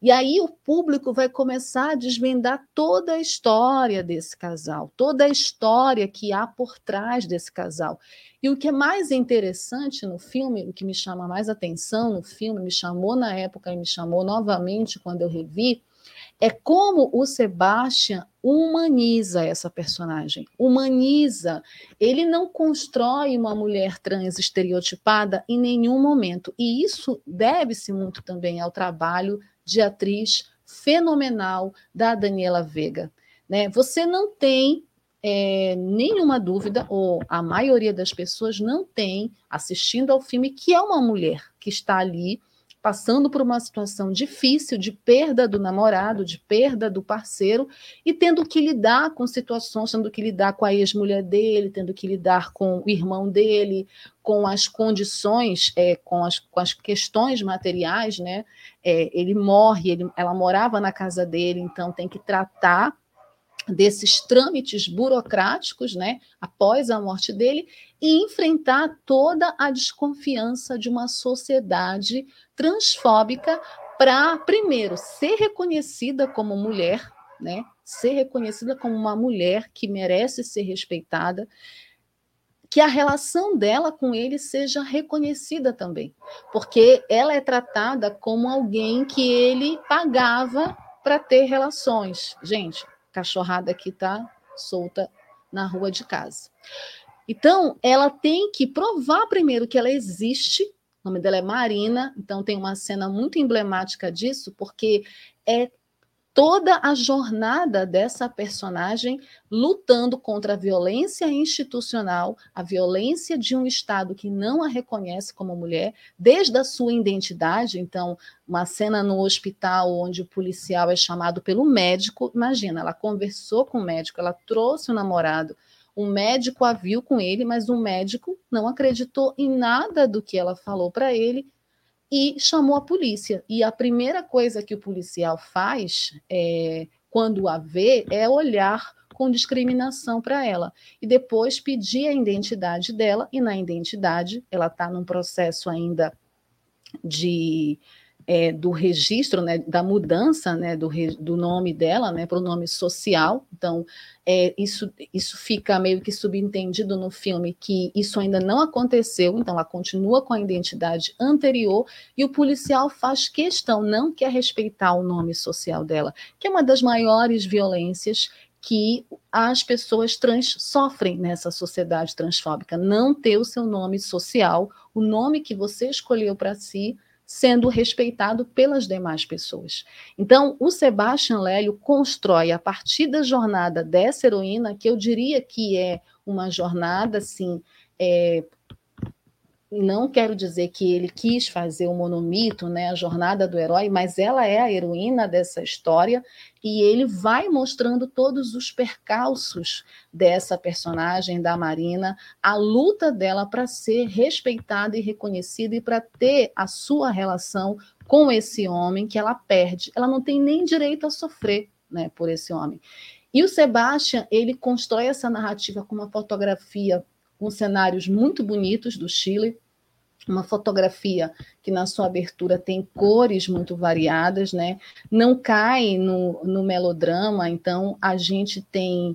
E aí o público vai começar a desvendar toda a história desse casal, toda a história que há por trás desse casal. E o que é mais interessante no filme, o que me chama mais atenção no filme, me chamou na época e me chamou novamente quando eu revi, é como o Sebastián humaniza essa personagem, humaniza. Ele não constrói uma mulher trans estereotipada em nenhum momento, e isso deve-se muito também ao trabalho de atriz fenomenal da Daniela Vega, né? Você não tem É, nenhuma dúvida, ou a maioria das pessoas não tem, assistindo ao filme, que é uma mulher que está ali passando por uma situação difícil de perda do namorado, de perda do parceiro, e tendo que lidar com situações, tendo que lidar com a ex-mulher dele, tendo que lidar com o irmão dele, com as condições, é, com, as, com as questões materiais, né? É, ele morre, ele, ela morava na casa dele, então tem que tratar desses trâmites burocráticos, né, após a morte dele, e enfrentar toda a desconfiança de uma sociedade transfóbica para, primeiro, ser reconhecida como mulher, né, ser reconhecida como uma mulher que merece ser respeitada, que a relação dela com ele seja reconhecida também, porque ela é tratada como alguém que ele pagava para ter relações. Gente, cachorrada aqui está solta na rua de casa. Então, ela tem que provar primeiro que ela existe. O nome dela é Marina, então tem uma cena muito emblemática disso, porque é toda a jornada dessa personagem lutando contra a violência institucional, a violência de um Estado que não a reconhece como mulher, desde a sua identidade. Então, uma cena no hospital onde o policial é chamado pelo médico. Imagina, ela conversou com o médico, ela trouxe o namorado, o médico a viu com ele, mas o médico não acreditou em nada do que ela falou para ele, e chamou a polícia. E a primeira coisa que o policial faz, é, quando a vê, é olhar com discriminação para ela. E depois pedir a identidade dela, e na identidade, ela está num processo ainda de, é, do registro, né, da mudança, né, do, re, do nome dela, né, para o nome social. Então, é, isso, isso fica meio que subentendido no filme, que isso ainda não aconteceu, então ela continua com a identidade anterior, e o policial faz questão, não quer respeitar o nome social dela, que é uma das maiores violências que as pessoas trans sofrem nessa sociedade transfóbica, não ter o seu nome social, o nome que você escolheu para si, sendo respeitado pelas demais pessoas. Então, o Sebastián Lelio constrói, a partir da jornada dessa heroína, que eu diria que é uma jornada, assim, é, não quero dizer que ele quis fazer o monomito, né, a jornada do herói, mas ela é a heroína dessa história, e ele vai mostrando todos os percalços dessa personagem, da Marina, a luta dela para ser respeitada e reconhecida, e para ter a sua relação com esse homem que ela perde. Ela não tem nem direito a sofrer, né, por esse homem. E o Sebastián, ele constrói essa narrativa com uma fotografia, com cenários muito bonitos do Chile, uma fotografia que na sua abertura tem cores muito variadas, né? Não cai no, no melodrama, então a gente tem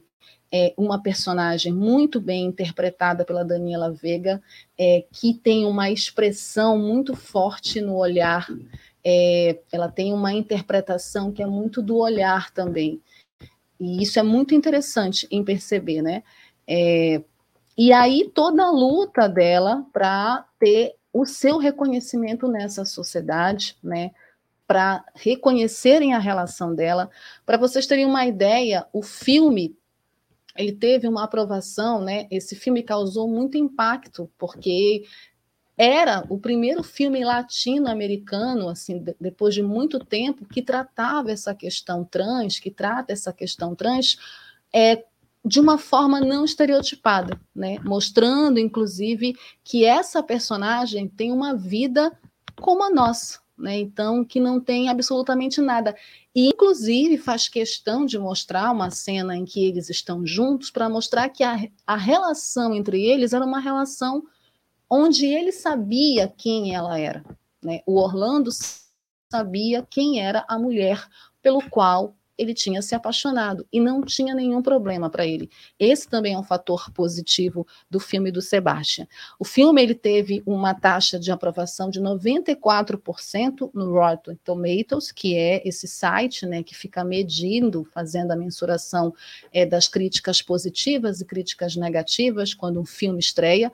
é, uma personagem muito bem interpretada pela Daniela Vega, é, que tem uma expressão muito forte no olhar, é, ela tem uma interpretação que é muito do olhar também, e isso é muito interessante em perceber, né? É, E aí toda a luta dela para ter o seu reconhecimento nessa sociedade, né? Para reconhecerem a relação dela. Para vocês terem uma ideia, o filme, ele teve uma aprovação, né? Esse filme causou muito impacto, porque era o primeiro filme latino-americano, assim, de, depois de muito tempo, que tratava essa questão trans, que trata essa questão trans, é, de uma forma não estereotipada, né? Mostrando, inclusive, que essa personagem tem uma vida como a nossa, né? Então, que não tem absolutamente nada. E, inclusive, faz questão de mostrar uma cena em que eles estão juntos para mostrar que a, a relação entre eles era uma relação onde ele sabia quem ela era, né? O Orlando sabia quem era a mulher pelo qual ele tinha se apaixonado e não tinha nenhum problema para ele. Esse também é um fator positivo do filme do Sebastián. O filme ele teve uma taxa de aprovação de noventa e quatro por cento no Rotten Tomatoes, que é esse site, né, que fica medindo, fazendo a mensuração é, das críticas positivas e críticas negativas quando um filme estreia.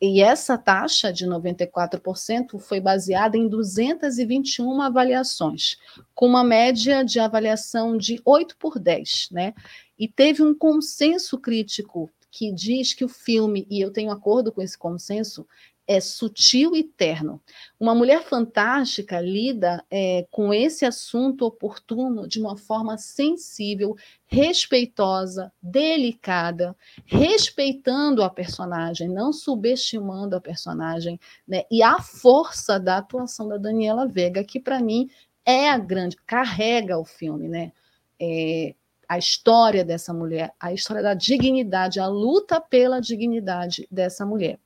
E essa taxa de noventa e quatro por cento foi baseada em duzentas e vinte e uma avaliações, com uma média de avaliação de oito por dez, né? E teve um consenso crítico que diz que o filme, e eu tenho acordo com esse consenso, é sutil e terno. Uma Mulher Fantástica lida é, com esse assunto oportuno de uma forma sensível, respeitosa, delicada, respeitando a personagem, não subestimando a personagem, né? E a força da atuação da Daniela Vega, que para mim é a grande, carrega o filme, né? É, a história dessa mulher, a história da dignidade, a luta pela dignidade dessa mulher.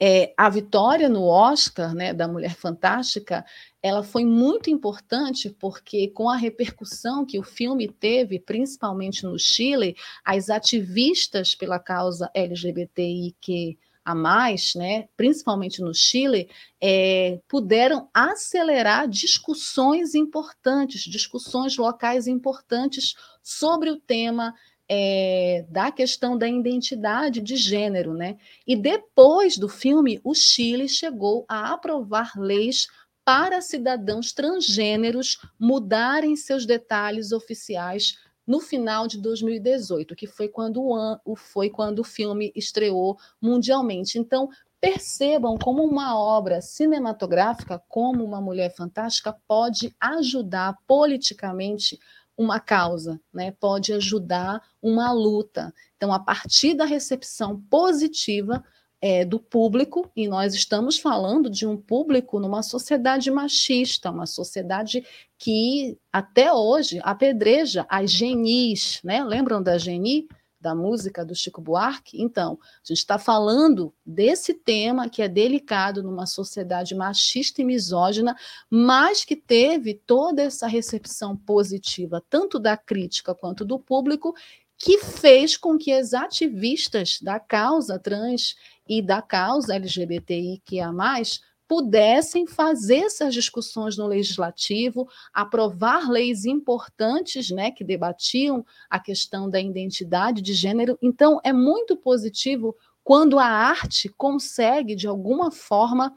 É, a vitória no Oscar, né, da Mulher Fantástica, ela foi muito importante porque, com a repercussão que o filme teve, principalmente no Chile, as ativistas pela causa L G B T I Q A mais, né, principalmente no Chile, é, puderam acelerar discussões importantes, discussões locais importantes sobre o tema É, da questão da identidade de gênero, né? E depois do filme, o Chile chegou a aprovar leis para cidadãos transgêneros mudarem seus detalhes oficiais no final de dois mil e dezoito, que foi quando o, foi quando o filme estreou mundialmente. Então, percebam como uma obra cinematográfica, como Uma Mulher Fantástica, pode ajudar politicamente uma causa, né? Pode ajudar uma luta. Então, a partir da recepção positiva é, do público, e nós estamos falando de um público numa sociedade machista, uma sociedade que até hoje apedreja as genis, né? Lembram da geni, da música do Chico Buarque? Então, a gente está falando desse tema que é delicado numa sociedade machista e misógina, mas que teve toda essa recepção positiva, tanto da crítica quanto do público, que fez com que as ativistas da causa trans e da causa L G B T I Q A mais, pudessem fazer essas discussões no legislativo, aprovar leis importantes, né, que debatiam a questão da identidade de gênero. Então, é muito positivo quando a arte consegue, de alguma forma,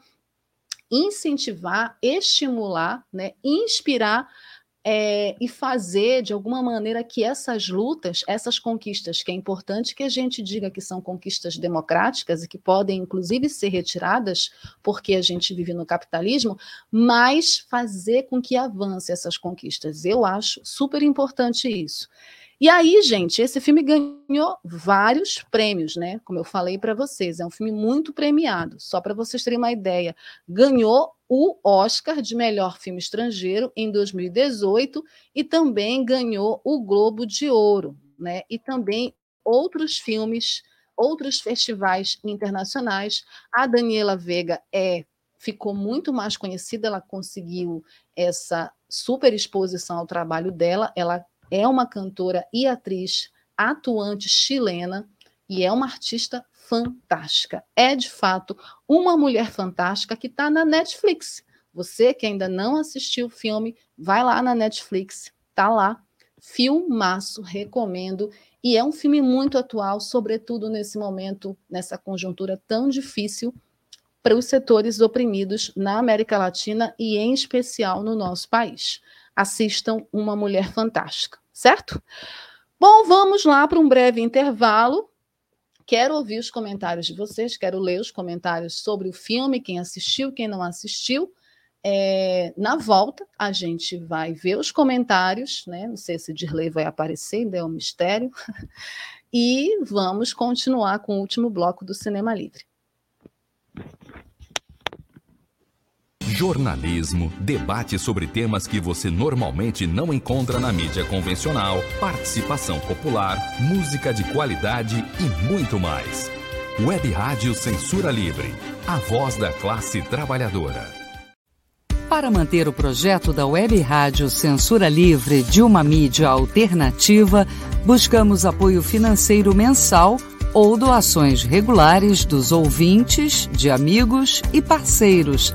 incentivar, estimular, né, inspirar É, e fazer, de alguma maneira, que essas lutas, essas conquistas, que é importante que a gente diga que são conquistas democráticas e que podem, inclusive, ser retiradas, porque a gente vive no capitalismo, mas fazer com que avance essas conquistas. Eu acho super importante isso. E aí, gente, esse filme ganhou vários prêmios, né? Como eu falei para vocês, é um filme muito premiado. Só para vocês terem uma ideia, ganhou o Oscar de melhor filme estrangeiro em dois mil e dezoito e também ganhou o Globo de Ouro, né? E também outros filmes, outros festivais internacionais. A Daniela Vega é, ficou muito mais conhecida, ela conseguiu essa super exposição ao trabalho dela, ela é uma cantora e atriz atuante chilena e é uma artista fantástica. É, de fato, uma mulher fantástica que está na Netflix. Você que ainda não assistiu o filme, vai lá na Netflix, tá lá. Filmaço, recomendo. E é um filme muito atual, sobretudo nesse momento, nessa conjuntura tão difícil para os setores oprimidos na América Latina e, em especial, no nosso país. Assistam Uma Mulher Fantástica, certo? Bom, vamos lá para um breve intervalo. Quero ouvir os comentários de vocês, quero ler os comentários sobre o filme, quem assistiu, quem não assistiu. É, na volta, a gente vai ver os comentários, né? Não sei se o Dirley vai aparecer, ainda é um mistério. E vamos continuar com o último bloco do Cinema Livre. Jornalismo, debate sobre temas que você normalmente não encontra na mídia convencional, participação popular, música de qualidade e muito mais. Web Rádio Censura Livre, a voz da classe trabalhadora. Para manter o projeto da Web Rádio Censura Livre de uma mídia alternativa, buscamos apoio financeiro mensal ou doações regulares dos ouvintes, de amigos e parceiros,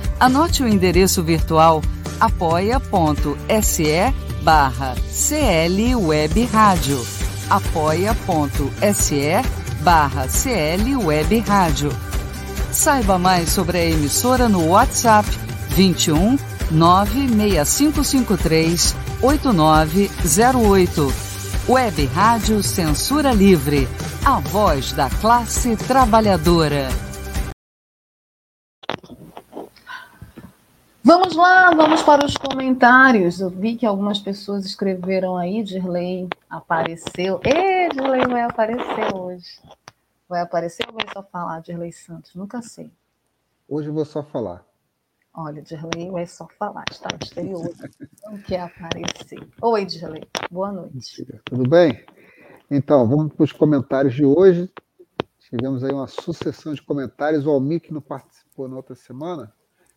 Anote o endereço virtual apoia.se barra clwebradio apoia.se barra clwebradio. Saiba mais sobre a emissora no WhatsApp vinte e um, nove seis cinco cinco três, oito nove zero oito. Web Rádio Censura Livre, a voz da classe trabalhadora. Vamos lá, vamos para os comentários. Eu vi que algumas pessoas escreveram aí, Dirley apareceu. Ê, Dirley vai aparecer hoje. Vai aparecer ou vai só falar, Dirley Santos? Nunca sei. Hoje eu vou só falar. Olha, Dirley vai só falar, está misterioso, não quer aparecer. Oi, Dirley, boa noite. Tudo bem? Então, vamos para os comentários de hoje. Tivemos aí uma sucessão de comentários. O Almir, que não participou na outra semana,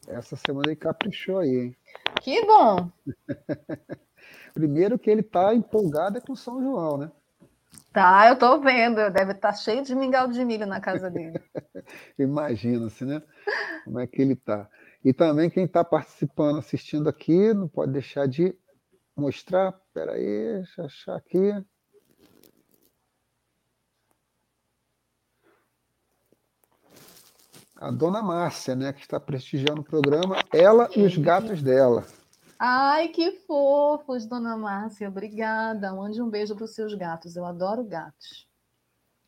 essa semana ele caprichou aí, hein? Que bom! Primeiro que ele está empolgado é com São João, né? Tá, eu estou vendo. Deve estar cheio de mingau de milho na casa dele. Imagina-se, né? Como é que ele está. E também quem está participando, assistindo aqui, não pode deixar de mostrar. Espera aí, deixa eu achar aqui. A dona Márcia, né, que está prestigiando o programa, ela e os gatos dela. Ai, que fofos, dona Márcia, obrigada. Mande um beijo para os seus gatos, eu adoro gatos.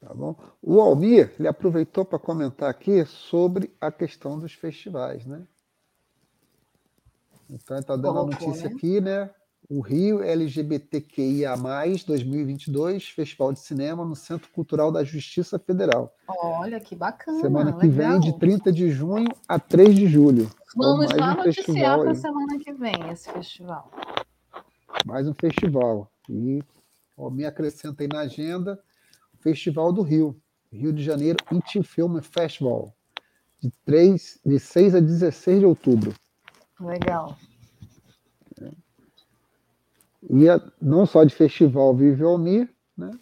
Tá bom? O Almir, ele aproveitou para comentar aqui sobre a questão dos festivais, né? Então, ele está dando a notícia, né? Aqui, né? O Rio L G B T Q I A mais, dois mil e vinte e dois, Festival de Cinema no Centro Cultural da Justiça Federal. Olha, que bacana. Semana que legal. Vem, de trinta de junho a três de julho. Vamos então, lá um noticiar para a semana que vem esse festival. Mais um festival. E ó, me acrescentem na agenda o Festival do Rio. Rio de Janeiro Indie Film Festival. De, três, de seis a dezesseis de outubro. Legal. E a, não só de festival vive o Almir, né?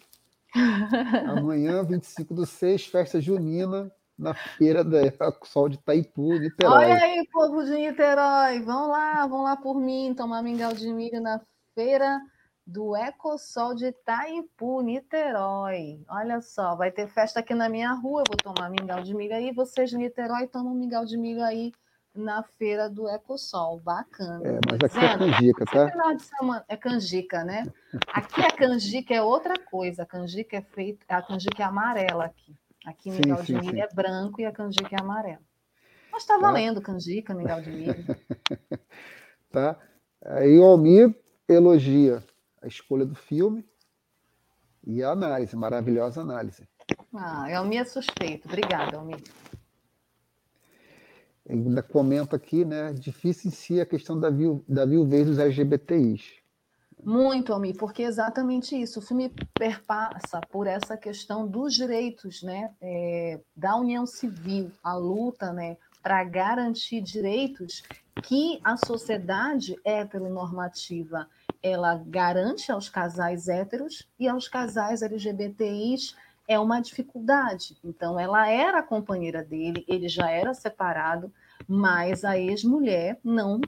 Amanhã, vinte e cinco do seis, festa junina na Feira da Sol de Itaipu, Niterói. Olha aí, povo de Niterói, vão lá, vão lá por mim, tomar mingau de milho na Feira do Ecossol de Itaipu, Niterói. Olha só, vai ter festa aqui na minha rua, eu vou tomar mingau de milho aí, vocês de Niterói tomam mingau de milho aí na Feira do Ecossol, bacana. É, mas aqui Zena, é canjica, tá? Final de semana é canjica, né? Aqui a canjica é outra coisa, a canjica é feita, a canjica é amarela aqui. Aqui mingau de milho é branco e a canjica é amarela. Mas está valendo, tá. Canjica, mingau de milho. Tá. Aí o Almir elogia a escolha do filme e a análise, maravilhosa análise. Ah, o Almir é suspeito. Obrigada, Almir. Ainda comenta aqui, né? Difícil em si a questão da, viu, da viuvez dos L G B T Is. Muito, Almir, porque é exatamente isso. O filme perpassa por essa questão dos direitos, né? É, da união civil, a luta, né, para garantir direitos que a sociedade heteronormativa ela garante aos casais héteros e aos casais L G B T Is. É uma dificuldade. Então, ela era a companheira dele, ele já era separado, mas a ex-mulher não,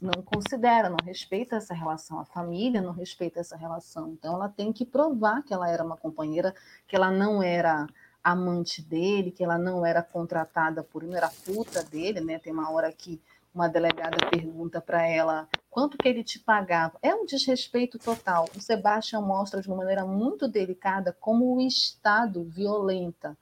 não considera, não respeita essa relação. A família não respeita essa relação. Então, ela tem que provar que ela era uma companheira, que ela não era amante dele, que ela não era contratada por ele, era puta dele, né? Tem uma hora que uma delegada pergunta para ela quanto que ele te pagava. É um desrespeito total. O Sebastián mostra de uma maneira muito delicada como o Estado violenta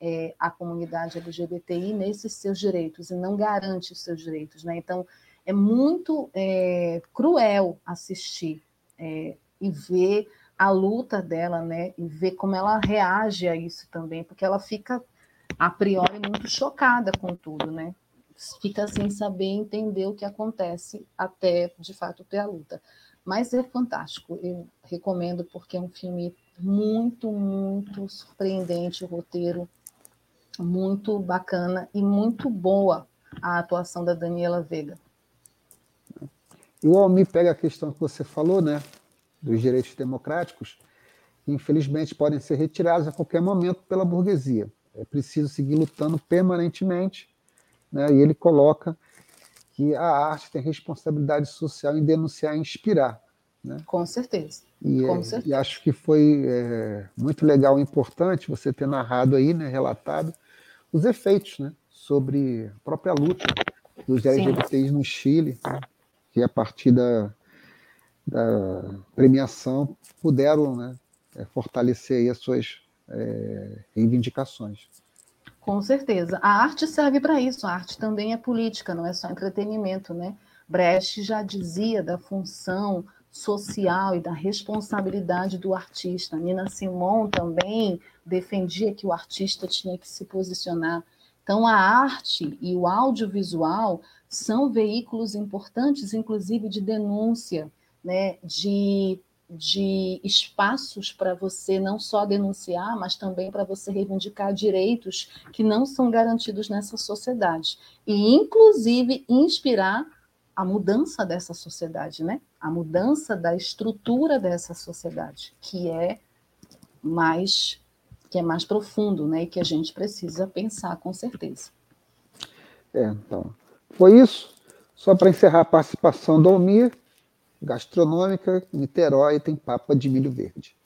é, a comunidade L G B T I nesses seus direitos e não garante os seus direitos, né? Então, é muito é, cruel assistir é, e ver a luta dela, né? E ver como ela reage a isso também, porque ela fica, a priori, muito chocada com tudo, né? Fica sem saber entender o que acontece até, de fato, ter a luta. Mas é fantástico, eu recomendo, porque é um filme muito, muito surpreendente, o roteiro muito bacana e muito boa a atuação da Daniela Vega. Igual me pega a questão que você falou, né, dos direitos democráticos, que infelizmente podem ser retirados a qualquer momento pela burguesia. É preciso seguir lutando permanentemente, né? E ele coloca que a arte tem responsabilidade social em denunciar e inspirar. Né? Com certeza. E, Com é, certeza. E acho que foi é, muito legal e importante você ter narrado aí, né, relatado, os efeitos, né, sobre a própria luta dos L G B T no Chile, né, que a partir da, da premiação puderam, né, fortalecer aí as suas é, reivindicações. Com certeza. A arte serve para isso, a arte também é política, não é só entretenimento, né? Brecht já dizia da função social e da responsabilidade do artista. Nina Simone também defendia que o artista tinha que se posicionar. Então, a arte e o audiovisual são veículos importantes, inclusive de denúncia, né? de, de espaços para você não só denunciar, mas também para você reivindicar direitos que não são garantidos nessa sociedade. E, inclusive, inspirar a mudança dessa sociedade, né? A mudança da estrutura dessa sociedade, que é mais, que é mais profundo, né? E que a gente precisa pensar, com certeza. É, então... Foi isso. Só para encerrar a participação da Almir, gastronômica, Niterói tem papa de milho verde.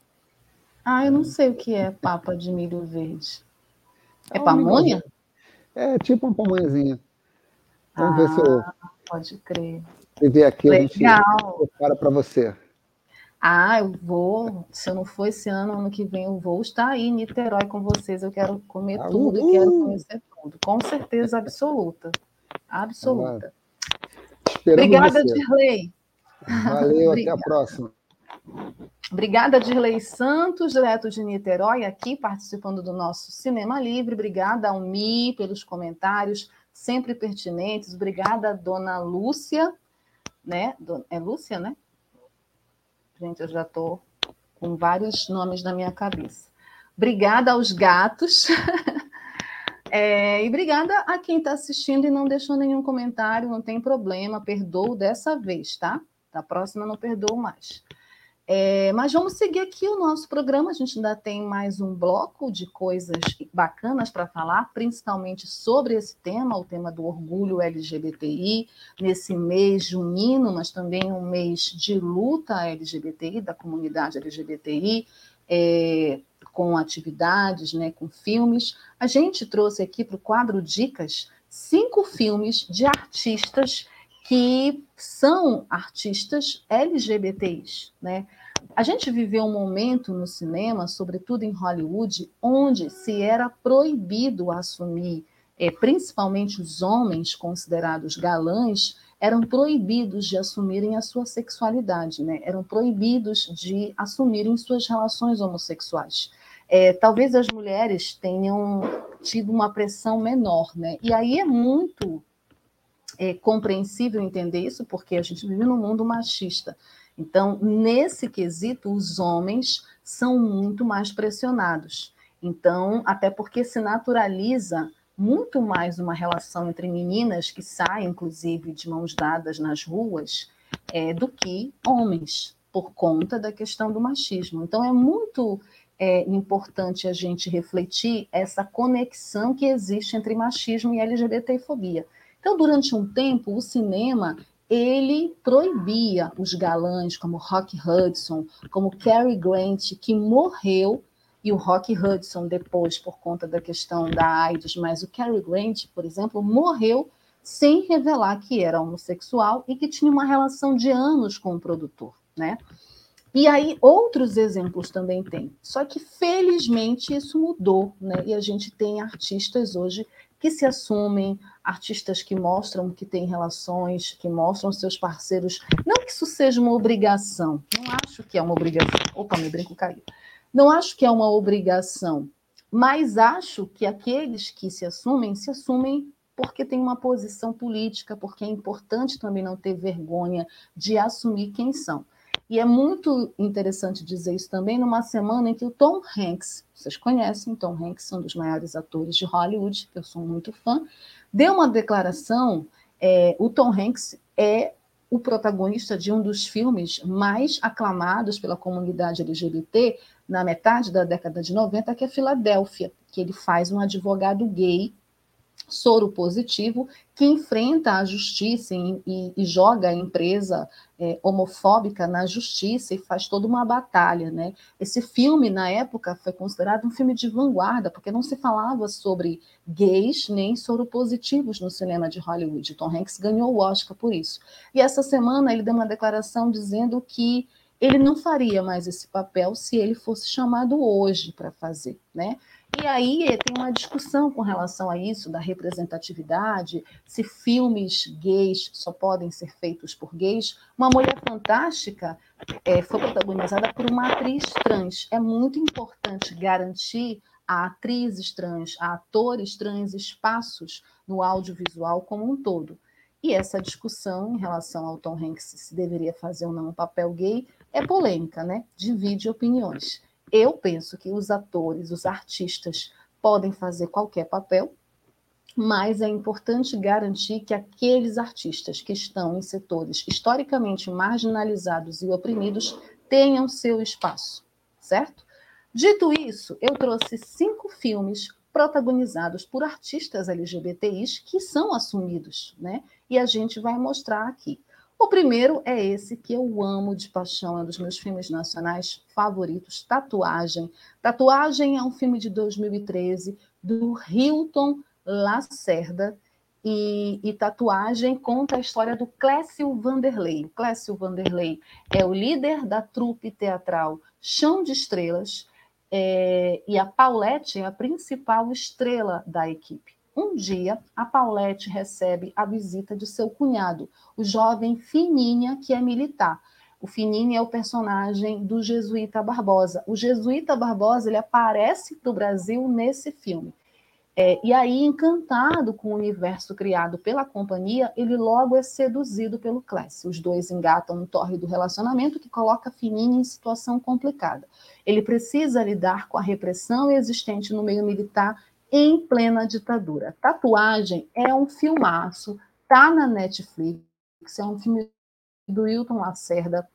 Ah, eu não sei o que é papa de milho verde. É, é pamonha? É, tipo uma pamonhazinha. Vamos ah, ver se eu... pode crer. Se vier aqui, legal. A gente prepara para você. Ah, eu vou. Se eu não for esse ano, ano que vem eu vou estar aí em Niterói com vocês. Eu quero comer ah, tudo, uh. eu quero conhecer tudo. Com certeza absoluta. Absoluta. Obrigada, você. Dirley. Valeu, até a próxima. Obrigada, Dirley Santos, direto de Niterói, aqui participando do nosso Cinema Livre. Obrigada, Almi, pelos comentários sempre pertinentes. Obrigada, dona Lúcia. Né? É Lúcia, né? Gente, eu já estou com vários nomes na minha cabeça. Obrigada aos gatos. É, e obrigada a quem está assistindo e não deixou nenhum comentário, não tem problema, perdoo dessa vez, tá? Da próxima não perdoo mais. É, mas vamos seguir aqui o nosso programa, a gente ainda tem mais um bloco de coisas bacanas para falar, principalmente sobre esse tema, o tema do orgulho L G B T I, nesse mês junino, mas também um mês de luta L G B T I, da comunidade L G B T I, é, com atividades, né, com filmes. A gente trouxe aqui para o quadro Dicas cinco filmes de artistas que são artistas L G B T Is. Né? A gente viveu um momento no cinema, sobretudo em Hollywood, onde se era proibido assumir, é, principalmente os homens considerados galãs, eram proibidos de assumirem a sua sexualidade, né? Eram proibidos de assumirem suas relações homossexuais. É, talvez as mulheres tenham tido uma pressão menor, né? E aí é muito é, compreensível entender isso, porque a gente vive num mundo machista. Então, nesse quesito, os homens são muito mais pressionados. Então, até porque se naturaliza muito mais uma relação entre meninas que saem, inclusive, de mãos dadas nas ruas, é, do que homens, por conta da questão do machismo. Então, é muito é, importante a gente refletir essa conexão que existe entre machismo e L G B T fobia. Então, durante um tempo, o cinema ele proibia os galãs, como Rock Hudson, como Cary Grant, que morreu. E o Rock Hudson, depois, por conta da questão da AIDS, mas o Cary Grant, por exemplo, morreu sem revelar que era homossexual e que tinha uma relação de anos com o produtor, né? E aí, outros exemplos também tem. Só que, felizmente, isso mudou, né? E a gente tem artistas hoje que se assumem, artistas que mostram que têm relações, que mostram seus parceiros. Não que isso seja uma obrigação, não acho que é uma obrigação. Opa, meu brinco caiu. Não acho que é uma obrigação, mas acho que aqueles que se assumem, se assumem porque tem uma posição política, porque é importante também não ter vergonha de assumir quem são. E é muito interessante dizer isso também numa semana em que o Tom Hanks, vocês conhecem, Tom Hanks é um dos maiores atores de Hollywood, que eu sou muito fã, deu uma declaração, é, o Tom Hanks é o protagonista de um dos filmes mais aclamados pela comunidade L G B T na metade da década de noventa, que é Filadélfia, que ele faz um advogado gay, soro positivo, que enfrenta a justiça e, e, e joga a empresa é, homofóbica na justiça e faz toda uma batalha, né? Esse filme, na época, foi considerado um filme de vanguarda, porque não se falava sobre gays nem soro positivos no cinema de Hollywood. Tom Hanks ganhou o Oscar por isso. E essa semana ele deu uma declaração dizendo que ele não faria mais esse papel se ele fosse chamado hoje para fazer, né? E aí tem uma discussão com relação a isso, da representatividade, se filmes gays só podem ser feitos por gays. Uma Mulher Fantástica é, foi protagonizada por uma atriz trans. É muito importante garantir a atrizes trans, a atores trans, espaços no audiovisual como um todo. E essa discussão em relação ao Tom Hanks, se deveria fazer ou não um papel gay, é polêmica, né? Divide opiniões. Eu penso que os atores, os artistas, podem fazer qualquer papel, mas é importante garantir que aqueles artistas que estão em setores historicamente marginalizados e oprimidos tenham seu espaço, certo? Dito isso, eu trouxe cinco filmes protagonizados por artistas L G B T Is que são assumidos, né? E a gente vai mostrar aqui. O primeiro é esse que eu amo de paixão, é um dos meus filmes nacionais favoritos, Tatuagem. Tatuagem é um filme de dois mil e treze, do Hilton Lacerda, e, e Tatuagem conta a história do Clécio Vanderlei. O Clécio Vanderlei é o líder da trupe teatral Chão de Estrelas, é, e a Paulette é a principal estrela da equipe. Um dia, a Paulette recebe a visita de seu cunhado, o jovem Fininha, que é militar. O Fininha é o personagem do Jesuíta Barbosa. O Jesuíta Barbosa ele aparece para o Brasil nesse filme. É, e aí, encantado com o universo criado pela companhia, ele logo é seduzido pelo Clécio. Os dois engatam um térreo do relacionamento que coloca Fininha em situação complicada. Ele precisa lidar com a repressão existente no meio militar em plena ditadura. Tatuagem é um filmaço, tá na Netflix, é um filme do Hilton Lacerda,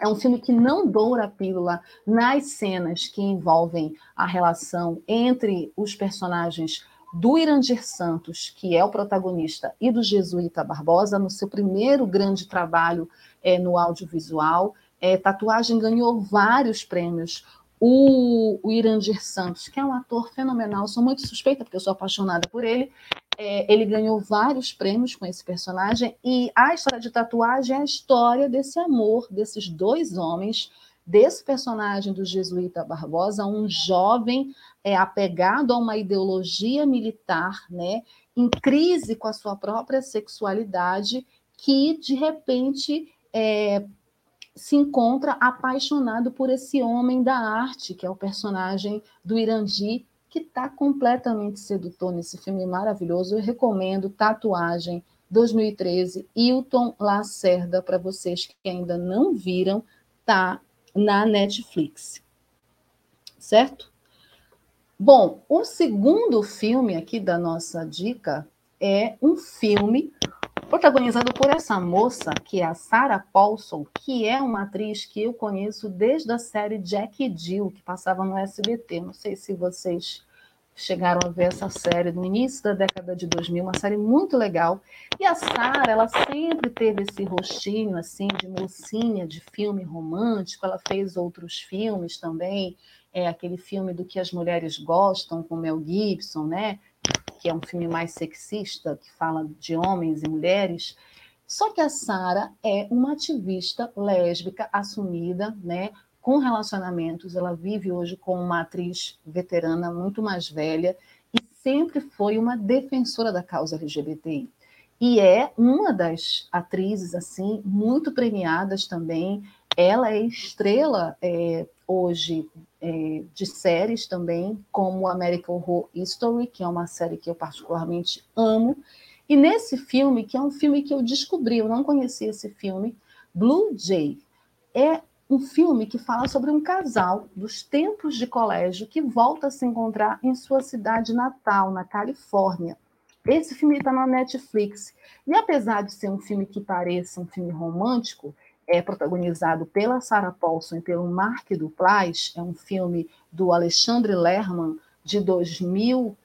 é um filme que não doura a pílula nas cenas que envolvem a relação entre os personagens do Irandir Santos, que é o protagonista, e do Jesuíta Barbosa, no seu primeiro grande trabalho é, no audiovisual. É, Tatuagem ganhou vários prêmios. O, o Irandir Santos, que é um ator fenomenal, sou muito suspeita porque eu sou apaixonada por ele, é, ele ganhou vários prêmios com esse personagem, e a história de Tatuagem é a história desse amor, desses dois homens, desse personagem do Jesuíta Barbosa, um jovem é, apegado a uma ideologia militar, né, em crise com a sua própria sexualidade, que de repente... É, se encontra apaixonado por esse homem da arte, que é o personagem do Irandir, que está completamente sedutor nesse filme maravilhoso. Eu recomendo Tatuagem, dois mil e treze, Hilton Lacerda, para vocês que ainda não viram, tá na Netflix. Certo? Bom, o segundo filme aqui da nossa dica é um filme protagonizado por essa moça, que é a Sarah Paulson, que é uma atriz que eu conheço desde a série Jack Jill, que passava no S B T. Não sei se vocês chegaram a ver essa série no início da década de dois mil, uma série muito legal. E a Sarah, ela sempre teve esse rostinho assim de mocinha, de filme romântico. Ela fez outros filmes também, é aquele filme do que as mulheres gostam, com Mel Gibson, né? Que é um filme mais sexista, que fala de homens e mulheres. Só que a Sarah é uma ativista lésbica assumida, né, com relacionamentos. Ela vive hoje com uma atriz veterana muito mais velha e sempre foi uma defensora da causa L G B T I. E é uma das atrizes, assim, muito premiadas também. Ela é estrela é, hoje é, de séries também, como American Horror Story, que é uma série que eu particularmente amo. E nesse filme, que é um filme que eu descobri, eu não conhecia esse filme, Blue Jay, é um filme que fala sobre um casal dos tempos de colégio que volta a se encontrar em sua cidade natal, na Califórnia. Esse filme está na Netflix. E apesar de ser um filme que pareça um filme romântico, é protagonizado pela Sarah Paulson e pelo Mark Duplass, é um filme do Alexandre Lerman de dois mil,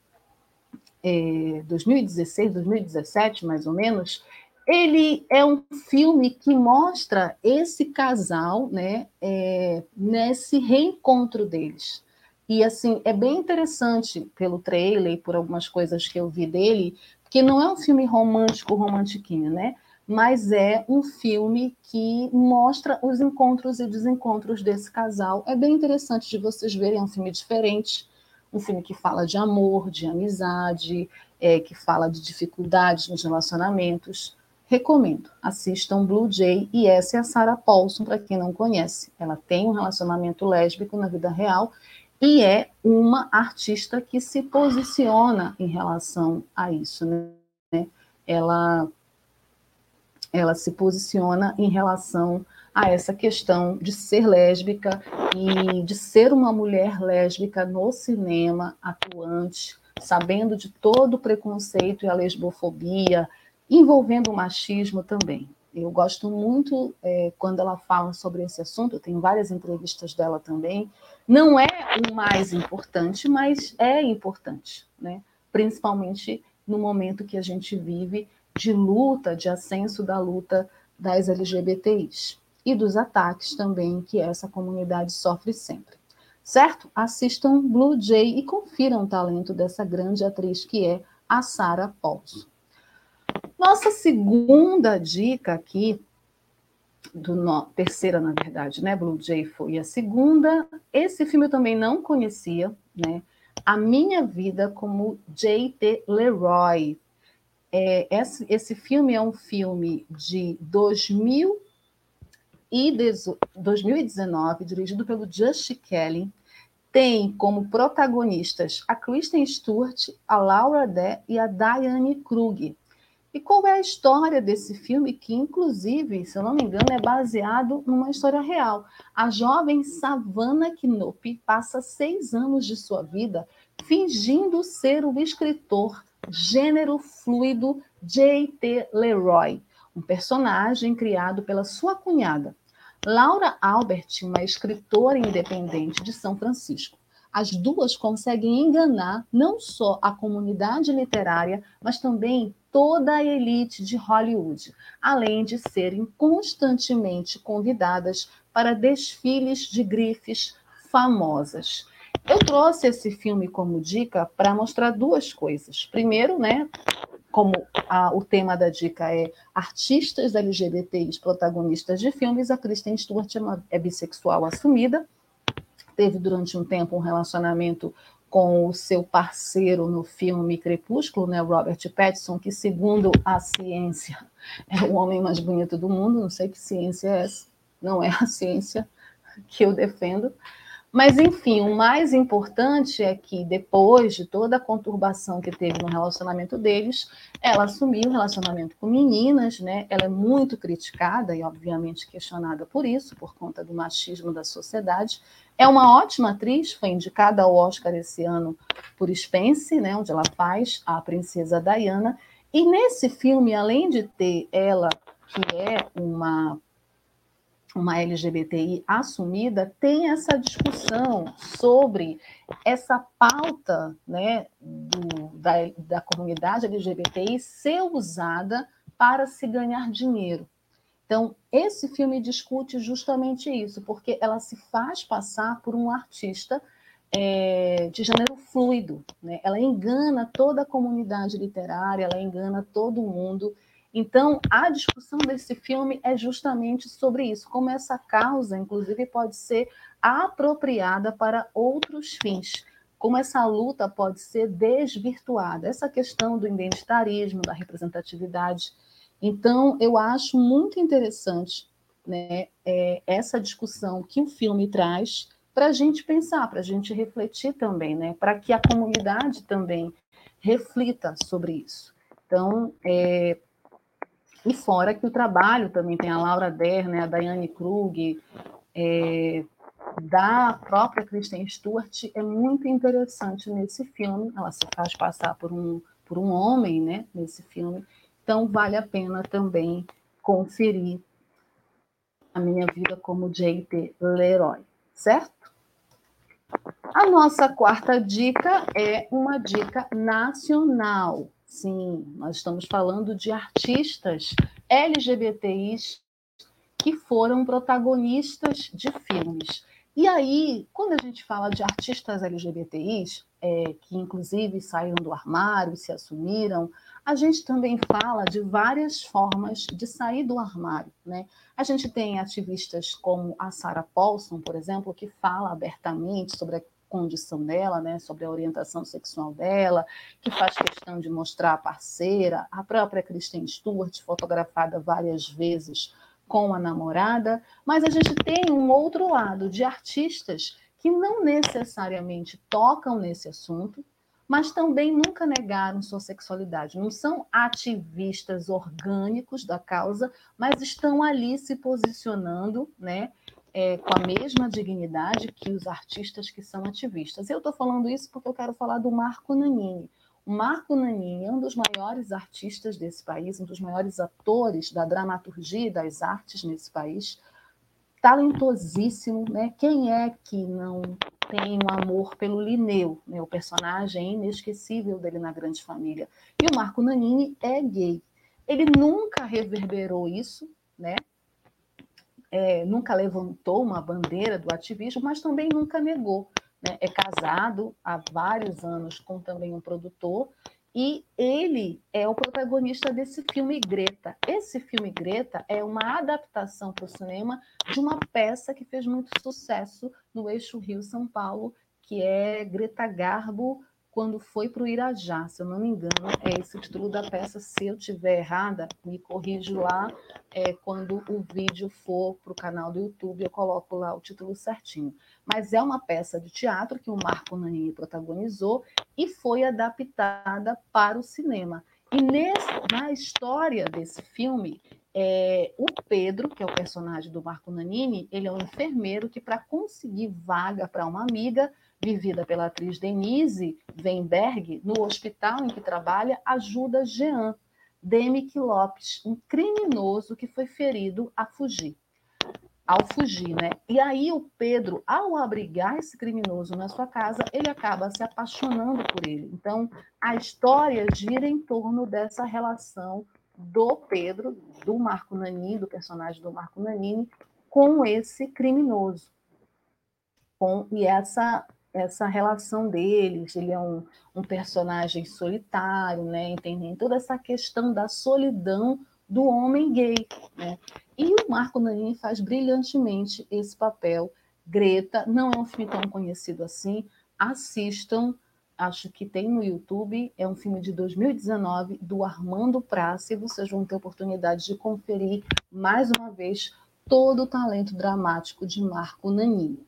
eh, dois mil e dezesseis, dois mil e dezessete, mais ou menos. Ele é um filme que mostra esse casal, né, é, nesse reencontro deles. E, assim, é bem interessante pelo trailer e por algumas coisas que eu vi dele, porque não é um filme romântico, romantiquinho, né? Mas é um filme que mostra os encontros e desencontros desse casal. É bem interessante de vocês verem, é um filme diferente, um filme que fala de amor, de amizade, é, que fala de dificuldades nos relacionamentos. Recomendo, assistam Blue Jay, e essa é a Sarah Paulson, para quem não conhece. Ela tem um relacionamento lésbico na vida real e é uma artista que se posiciona em relação a isso, né? Ela... ela se posiciona em relação a essa questão de ser lésbica e de ser uma mulher lésbica no cinema atuante, sabendo de todo o preconceito e a lesbofobia, envolvendo o machismo também. Eu gosto muito é, quando ela fala sobre esse assunto, eu tenho várias entrevistas dela também. Não é o mais importante, mas é importante, né? Principalmente no momento que a gente vive, de luta, de ascenso da luta das L G B T Is e dos ataques também que essa comunidade sofre sempre. Certo? Assistam Blue Jay e confiram o talento dessa grande atriz que é a Sarah Paulson. Nossa segunda dica aqui, do no... terceira na verdade, né? Blue Jay foi a segunda. Esse filme eu também não conhecia, né? A Minha Vida como J T Leroy. É, esse, esse filme é um filme de dois mil e dezenove, dirigido pelo Justin Kelly. Tem como protagonistas a Kristen Stewart, a Laura Dern e a Diane Kruger. E qual é a história desse filme, que inclusive, se eu não me engano, é baseado numa história real? A jovem Savannah Knope passa seis anos de sua vida fingindo ser o escritor gênero fluido J T Leroy, um personagem criado pela sua cunhada, Laura Albert, uma escritora independente de São Francisco. As duas conseguem enganar não só a comunidade literária, mas também toda a elite de Hollywood, além de serem constantemente convidadas para desfiles de grifes famosas. Eu trouxe esse filme como dica para mostrar duas coisas. Primeiro, né, como a, o tema da dica é artistas L G B T Is protagonistas de filmes, a Kristen Stewart é, uma, é bissexual assumida, teve durante um tempo um relacionamento com o seu parceiro no filme Crepúsculo, né, Robert Pattinson, que, segundo a ciência, é o homem mais bonito do mundo. Não sei que ciência é essa, não é a ciência que eu defendo. Mas, enfim, o mais importante é que, depois de toda a conturbação que teve no relacionamento deles, ela assumiu o relacionamento com meninas, né? Ela é muito criticada e, obviamente, questionada por isso, por conta do machismo da sociedade. É uma ótima atriz, foi indicada ao Oscar esse ano por Spence, né? Onde ela faz a princesa Diana. E, nesse filme, além de ter ela, que é uma... uma L G B T I assumida, tem essa discussão sobre essa pauta, né, do, da, da comunidade L G B T I ser usada para se ganhar dinheiro. Então, esse filme discute justamente isso, porque ela se faz passar por um artista é, de gênero fluido, né? Ela engana toda a comunidade literária, ela engana todo mundo. Então, a discussão desse filme é justamente sobre isso, como essa causa, inclusive, pode ser apropriada para outros fins, como essa luta pode ser desvirtuada, essa questão do identitarismo, da representatividade. Então, eu acho muito interessante, né, é, essa discussão que o filme traz para a gente pensar, para a gente refletir também, né, para que a comunidade também reflita sobre isso. Então, é, e fora que o trabalho também tem a Laura Der, né, a Daiane Krug, é, da própria Kristen Stewart, é muito interessante nesse filme. Ela se faz passar por um, por um homem, né, nesse filme. Então, vale a pena também conferir A Minha Vida como J T Leroy, certo? A nossa quarta dica é uma dica nacional. Sim, nós estamos falando de artistas L G B T Is que foram protagonistas de filmes. E aí, quando a gente fala de artistas L G B T Is, é, que inclusive saíram do armário, se assumiram, a gente também fala de várias formas de sair do armário, né? A gente tem ativistas como a Sarah Paulson, por exemplo, que fala abertamente sobre a condição dela, né? Sobre a orientação sexual dela, que faz questão de mostrar a parceira, a própria Kristen Stewart, fotografada várias vezes com a namorada. Mas a gente tem um outro lado de artistas que não necessariamente tocam nesse assunto, mas também nunca negaram sua sexualidade. Não são ativistas orgânicos da causa, mas estão ali se posicionando, né, é, com a mesma dignidade que os artistas que são ativistas. Eu estou falando isso porque eu quero falar do Marco Nanini. O Marco Nanini é um dos maiores artistas desse país, um dos maiores atores da dramaturgia e das artes nesse país, talentosíssimo, né? Quem é que não tem um amor pelo Linneu, né? O personagem inesquecível dele na Grande Família. E o Marco Nanini é gay. Ele nunca reverberou isso, né? É, nunca levantou uma bandeira do ativismo, mas também nunca negou, né? É casado há vários anos com também um produtor, e ele é o protagonista desse filme Greta. Esse filme Greta é uma adaptação para o cinema de uma peça que fez muito sucesso no eixo Rio-São Paulo, que é Greta Garbo Quando Foi para o Irajá, se eu não me engano. É esse o título da peça. Se eu estiver errada, me corrijo lá. É, quando o vídeo for para o canal do YouTube, eu coloco lá o título certinho. Mas é uma peça de teatro que o Marco Nanini protagonizou e foi adaptada para o cinema. E nesse, na história desse filme, é, o Pedro, que é o personagem do Marco Nanini, ele é um enfermeiro que, para conseguir vaga para uma amiga, vivida pela atriz Denise Weinberg, no hospital em que trabalha, ajuda Jean Demick Lopes, um criminoso que foi ferido a fugir. Ao fugir, né? E aí o Pedro, ao abrigar esse criminoso na sua casa, ele acaba se apaixonando por ele. Então, a história gira em torno dessa relação do Pedro, do Marco Nanini, do personagem do Marco Nanini, com esse criminoso. Com, e essa... essa relação deles. Ele é um, um personagem solitário, né? Entendendo toda essa questão da solidão do homem gay, né? E o Marco Nanini faz brilhantemente esse papel. Greta não é um filme tão conhecido assim, assistam, acho que tem no YouTube, é um filme de dois mil e dezenove, do Armando Praça, e vocês vão ter oportunidade de conferir, mais uma vez, todo o talento dramático de Marco Nanini.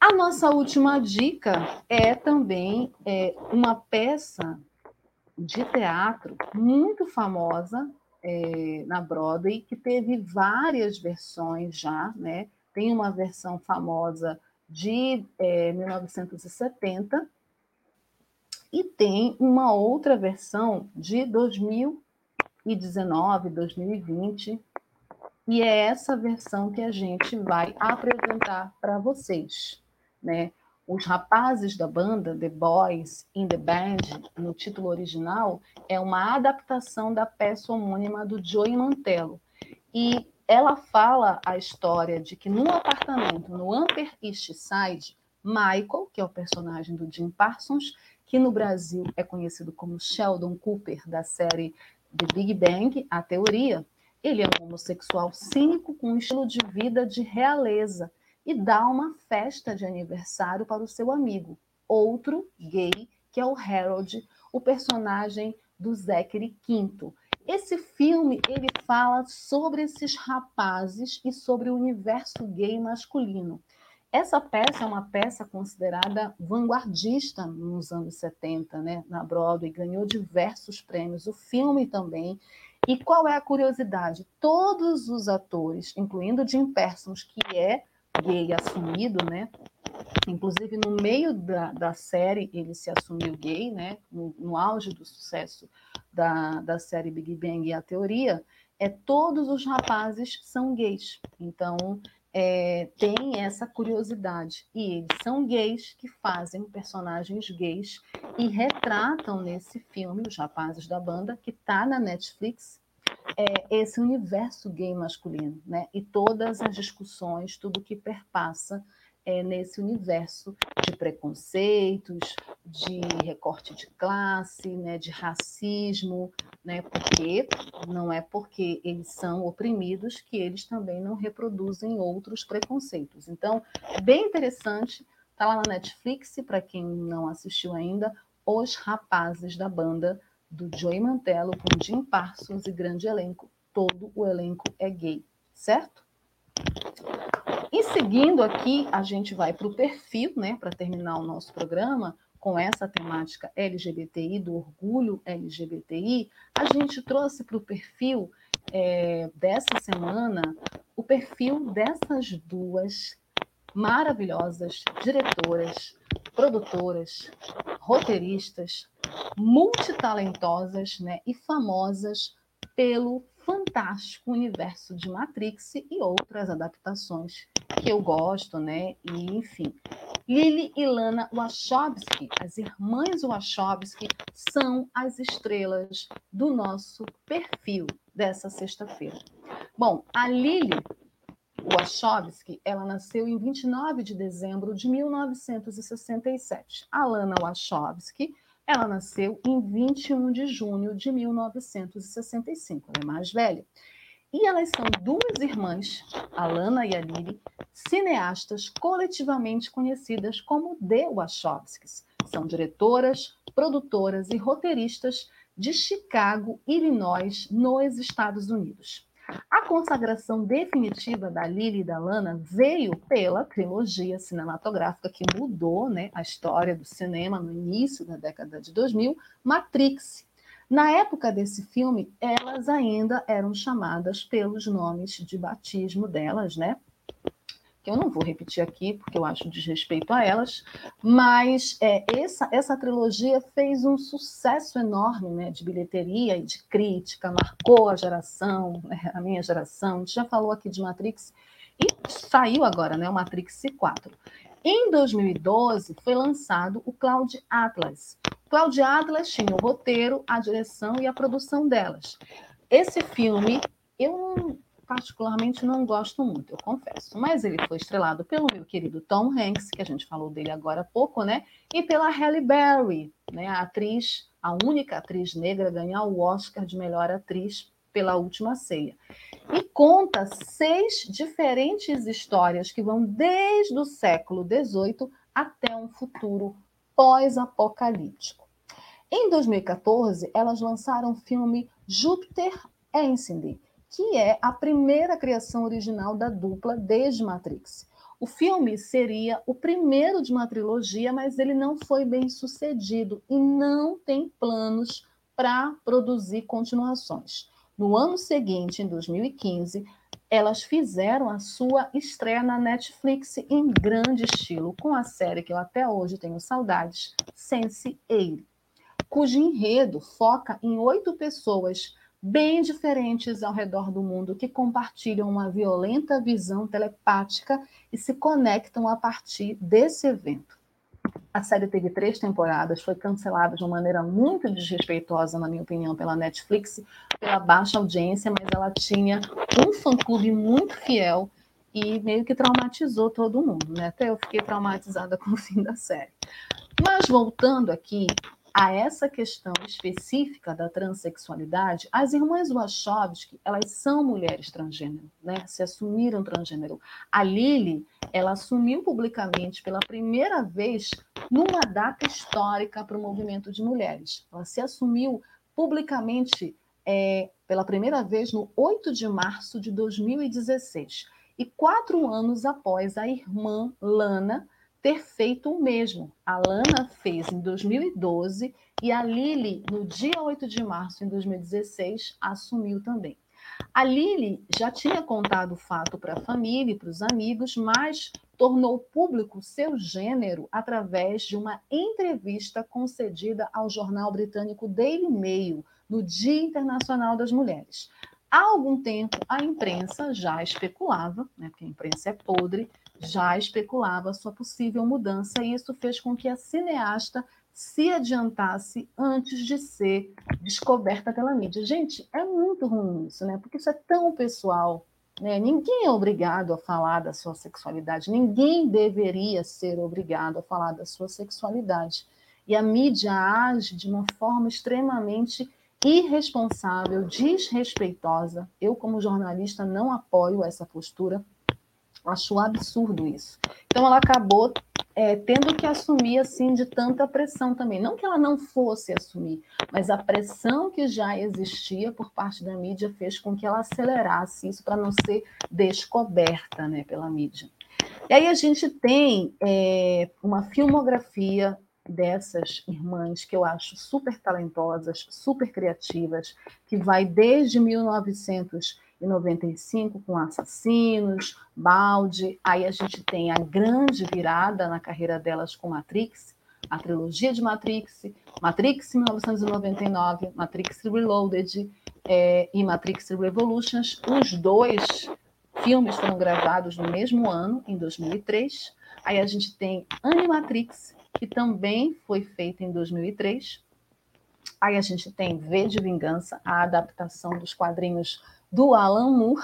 A nossa última dica é também é, uma peça de teatro muito famosa é, na Broadway, que teve várias versões já, né? Tem uma versão famosa de é, mil novecentos e setenta e tem uma outra versão de dois mil e dezenove, dois mil e vinte, e é essa versão que a gente vai apresentar para vocês, né? Os rapazes da banda, The Boys in the Band, no título original, é uma adaptação da peça homônima do Joey Mantello. E ela fala a história de que num apartamento no Upper East Side, Michael, que é o personagem do Jim Parsons, que no Brasil é conhecido como Sheldon Cooper, da série The Big Bang, a teoria, ele é um homossexual cínico com um estilo de vida de realeza, e dá uma festa de aniversário para o seu amigo, outro gay, que é o Harold, o personagem do Zachary Quinto. Esse filme, ele fala sobre esses rapazes e sobre o universo gay masculino. Essa peça é uma peça considerada vanguardista nos anos setenta, né, na Broadway, ganhou diversos prêmios, o filme também. E qual é a curiosidade? Todos os atores, incluindo Jim Parsons, que é gay assumido, né? Inclusive no meio da, da série ele se assumiu gay, né? No, no auge do sucesso da, da série Big Bang e a Teoria, é, todos os rapazes são gays. Então... É, tem essa curiosidade, e eles são gays que fazem personagens gays e retratam nesse filme, Os Rapazes da Banda, que está na Netflix, é, esse universo gay masculino, né? E todas as discussões, tudo que perpassa é, nesse universo de preconceitos, de recorte de classe, né? De racismo, né? Porque não é porque eles são oprimidos que eles também não reproduzem outros preconceitos. Então, bem interessante, está lá na Netflix, para quem não assistiu ainda, Os Rapazes da Banda, do Joey Mantello, com Jim Parsons e grande elenco, todo o elenco é gay, certo? E seguindo aqui, a gente vai para o perfil, né, para terminar o nosso programa, com essa temática L G B T I, do orgulho L G B T I, a gente trouxe para o perfil é, dessa semana o perfil dessas duas maravilhosas diretoras, produtoras, roteiristas, multitalentosas, né, e famosas pelo fantástico universo de Matrix e outras adaptações que eu gosto, né? E, enfim, Lily e Lana Wachowski, as irmãs Wachowski, são as estrelas do nosso perfil dessa sexta-feira. Bom, a Lily Wachowski, ela nasceu em vinte e nove de dezembro de mil novecentos e sessenta e sete. A Lana Wachowski, ela nasceu em vinte e um de junho de mil novecentos e sessenta e cinco, ela é mais velha. E elas são duas irmãs, a Lana e a Lily, cineastas coletivamente conhecidas como The Wachowskis. São diretoras, produtoras e roteiristas de Chicago, Illinois, nos Estados Unidos. A consagração definitiva da Lily e da Lana veio pela trilogia cinematográfica que mudou, né, a história do cinema no início da década de dois mil, Matrix. Na época desse filme, elas ainda eram chamadas pelos nomes de batismo delas, né? Que eu não vou repetir aqui, porque eu acho desrespeito a elas, mas é, essa, essa trilogia fez um sucesso enorme, né, de bilheteria e de crítica, marcou a geração, né, a minha geração. A gente já falou aqui de Matrix e saiu agora, né, o Matrix quatro. Em dois mil e doze, foi lançado o Cloud Atlas. O Cloud Atlas tinha o roteiro, a direção e a produção delas. Esse filme, eu... particularmente não gosto muito, eu confesso, mas ele foi estrelado pelo meu querido Tom Hanks, que a gente falou dele agora há pouco, né? E pela Halle Berry, né? A atriz, a única atriz negra a ganhar o Oscar de melhor atriz pela Última Ceia. E conta seis diferentes histórias que vão desde o século dezoito até um futuro pós-apocalíptico. Em dois mil e catorze, elas lançaram o filme Júpiter Ascending, que é a primeira criação original da dupla desde Matrix. O filme seria o primeiro de uma trilogia, mas ele não foi bem sucedido e não tem planos para produzir continuações. No ano seguinte, em dois mil e quinze, elas fizeram a sua estreia na Netflix em grande estilo, com a série que eu até hoje tenho saudades, Sense eight, cujo enredo foca em oito pessoas bem diferentes ao redor do mundo, que compartilham uma violenta visão telepática e se conectam a partir desse evento. A série teve três temporadas, foi cancelada de uma maneira muito desrespeitosa, na minha opinião, pela Netflix, pela baixa audiência, mas ela tinha um fã-clube muito fiel e meio que traumatizou todo mundo, né? Até eu fiquei traumatizada com o fim da série. Mas voltando aqui a essa questão específica da transexualidade, as irmãs Wachowski, elas são mulheres transgênero, né? Se assumiram transgênero. A Lili, ela assumiu publicamente pela primeira vez numa data histórica para o movimento de mulheres. Ela se assumiu publicamente é, pela primeira vez no oito de março de dois mil e dezesseis. E quatro anos após a irmã Lana ter feito o mesmo. A Lana fez em dois mil e doze e a Lili, no dia oito de março de dois mil e dezesseis, assumiu também. A Lili já tinha contado o fato para a família e para os amigos, mas tornou público seu gênero através de uma entrevista concedida ao jornal britânico Daily Mail, no Dia Internacional das Mulheres. Há algum tempo, a imprensa já especulava, né, porque a imprensa é podre, já especulava sua possível mudança, e isso fez com que a cineasta se adiantasse antes de ser descoberta pela mídia. Gente, é muito ruim isso, né? Porque isso é tão pessoal, né? Ninguém é obrigado a falar da sua sexualidade, ninguém deveria ser obrigado a falar da sua sexualidade. E a mídia age de uma forma extremamente irresponsável, desrespeitosa. Eu, como jornalista, não apoio essa postura. Acho absurdo isso. Então, ela acabou é, tendo que assumir, assim, de tanta pressão também. Não que ela não fosse assumir, mas a pressão que já existia por parte da mídia fez com que ela acelerasse isso para não ser descoberta, né, pela mídia. E aí a gente tem é, uma filmografia dessas irmãs que eu acho super talentosas, super criativas, que vai desde mil novecentos e noventa e cinco, com Assassinos, Balde. Aí a gente tem a grande virada na carreira delas com Matrix, a trilogia de Matrix, Matrix mil novecentos e noventa e nove, Matrix Reloaded é, e Matrix Revolutions. Os dois filmes foram gravados no mesmo ano, em dois mil e três. Aí a gente tem Animatrix, que também foi feita em dois mil e três. Aí a gente tem V de Vingança, a adaptação dos quadrinhos do Alan Moore,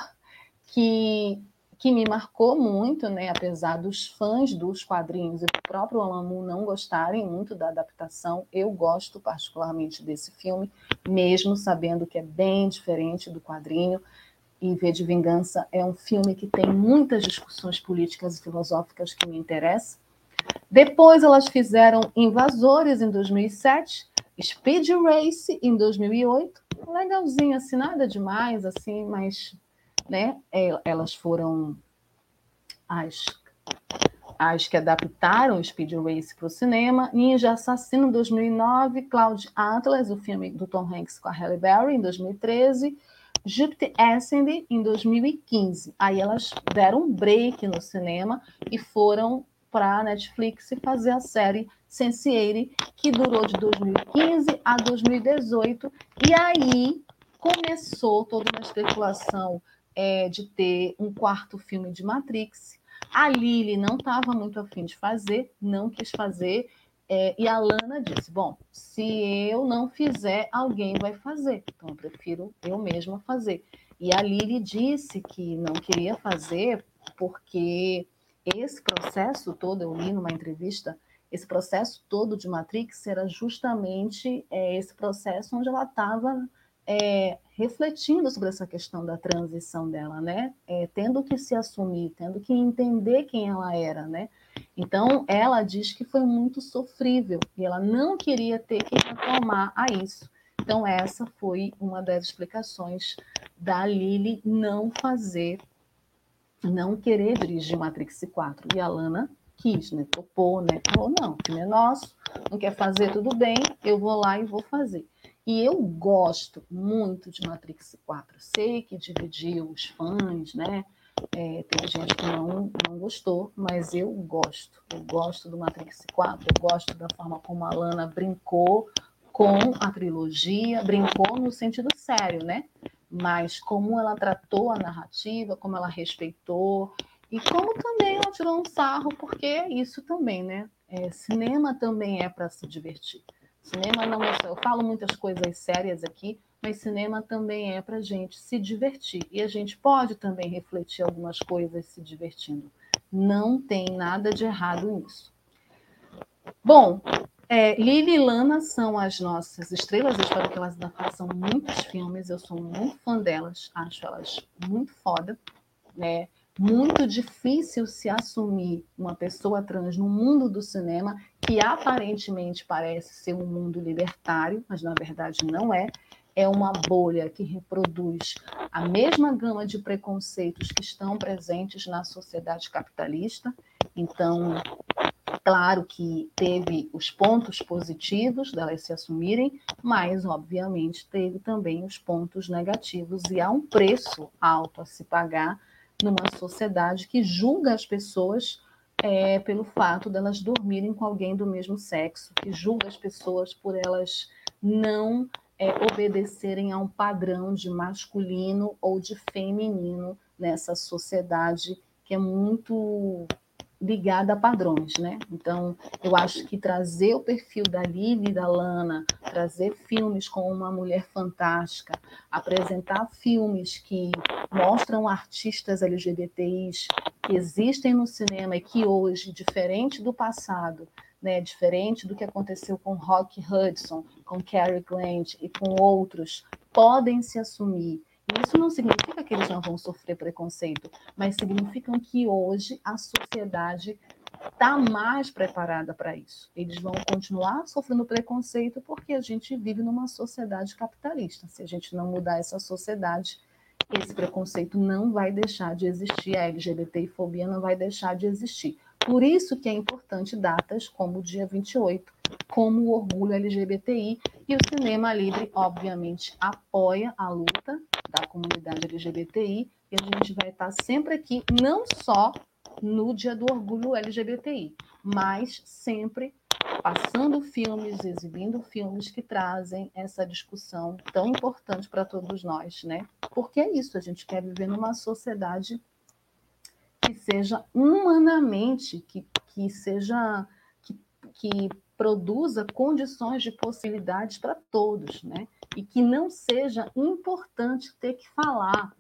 que, que me marcou muito, né? Apesar dos fãs dos quadrinhos e do próprio Alan Moore não gostarem muito da adaptação, eu gosto particularmente desse filme, mesmo sabendo que é bem diferente do quadrinho. E V de Vingança é um filme que tem muitas discussões políticas e filosóficas que me interessam. Depois elas fizeram Invasores, em dois mil e sete, Speed Race, em dois mil e oito, legalzinho, assim, nada demais, assim, mas, né, elas foram as, as que adaptaram Speed Race para o cinema. Ninja Assassino, em dois mil e nove, Cloud Atlas, o filme do Tom Hanks com a Halle Berry, em dois mil e treze, Jupiter Ascending, em dois mil e quinze. Aí elas deram um break no cinema e foram para a Netflix fazer a série Sense eight, que durou de dois mil e quinze a dois mil e dezoito, e aí começou toda uma especulação é, de ter um quarto filme de Matrix. A Lili não estava muito afim de fazer, não quis fazer, é, e a Lana disse, bom, se eu não fizer, alguém vai fazer, então eu prefiro eu mesma fazer. E a Lili disse que não queria fazer porque esse processo todo, eu li numa entrevista, esse processo todo de Matrix era justamente é, esse processo onde ela estava é, refletindo sobre essa questão da transição dela, né? É, tendo que se assumir, tendo que entender quem ela era, né? Então, ela diz que foi muito sofrível e ela não queria ter que retomar a isso. Então, essa foi uma das explicações da Lili não fazer, não querer dirigir Matrix quatro. E a Lana quis, né? Topou, né? Falou, não, o filme é nosso, não quer fazer, tudo bem, eu vou lá e vou fazer. E eu gosto muito de Matrix quatro. Sei que dividiu os fãs, né? É, tem gente que não, não gostou, mas eu gosto. Eu gosto do Matrix quatro, eu gosto da forma como a Lana brincou com a trilogia, brincou no sentido sério, né? Mas como ela tratou a narrativa, como ela respeitou e como também ela tirou um sarro, porque isso também, né? É, cinema também é para se divertir. Cinema não é só... Eu falo muitas coisas sérias aqui, mas cinema também é para a gente se divertir. E a gente pode também refletir algumas coisas se divertindo. Não tem nada de errado nisso. Bom, É, Lili e Lana são as nossas estrelas, eu espero que elas ainda façam muitos filmes, eu sou muito fã delas, acho elas muito foda, né? Muito difícil se assumir uma pessoa trans no mundo do cinema, que aparentemente parece ser um mundo libertário, mas na verdade não é, é uma bolha que reproduz a mesma gama de preconceitos que estão presentes na sociedade capitalista, então... Claro que teve os pontos positivos delas se assumirem, mas, obviamente, teve também os pontos negativos e há um preço alto a se pagar numa sociedade que julga as pessoas é, pelo fato delas dormirem com alguém do mesmo sexo, que julga as pessoas por elas não é, obedecerem a um padrão de masculino ou de feminino nessa sociedade que é muito... ligada a padrões, né? Então, eu acho que trazer o perfil da Lili e da Lana, trazer filmes com Uma Mulher Fantástica, apresentar filmes que mostram artistas L G B T Is que existem no cinema e que hoje, diferente do passado, né, diferente do que aconteceu com Rock Hudson, com Cary Grant e com outros, podem se assumir. Isso não significa que eles não vão sofrer preconceito, mas significa que hoje a sociedade está mais preparada para isso. Eles vão continuar sofrendo preconceito porque a gente vive numa sociedade capitalista. Se a gente não mudar essa sociedade, esse preconceito não vai deixar de existir, a LGBTfobia não vai deixar de existir. Por isso que é importante datas como o dia vinte e oito, como o Orgulho L G B T I, e o Cinema Livre, obviamente, apoia a luta da comunidade L G B T I, e a gente vai estar sempre aqui, não só no Dia do Orgulho L G B T I, mas sempre passando filmes, exibindo filmes que trazem essa discussão tão importante para todos nós, né? Porque é isso, a gente quer viver numa sociedade que seja humanamente, que, que seja... que, que produza condições de possibilidades para todos, né? E que não seja importante ter que falar,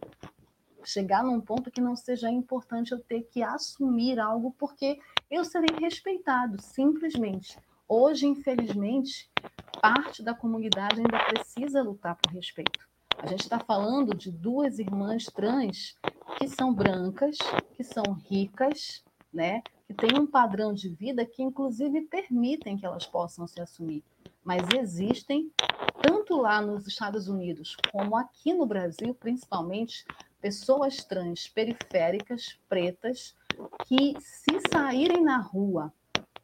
chegar num ponto que não seja importante eu ter que assumir algo, porque eu serei respeitado, simplesmente. Hoje, infelizmente, parte da comunidade ainda precisa lutar por respeito. A gente está falando de duas irmãs trans que são brancas, que são ricas, né? Que tem um padrão de vida que, inclusive, permitem que elas possam se assumir. Mas existem, tanto lá nos Estados Unidos como aqui no Brasil, principalmente, pessoas trans, periféricas, pretas, que, se saírem na rua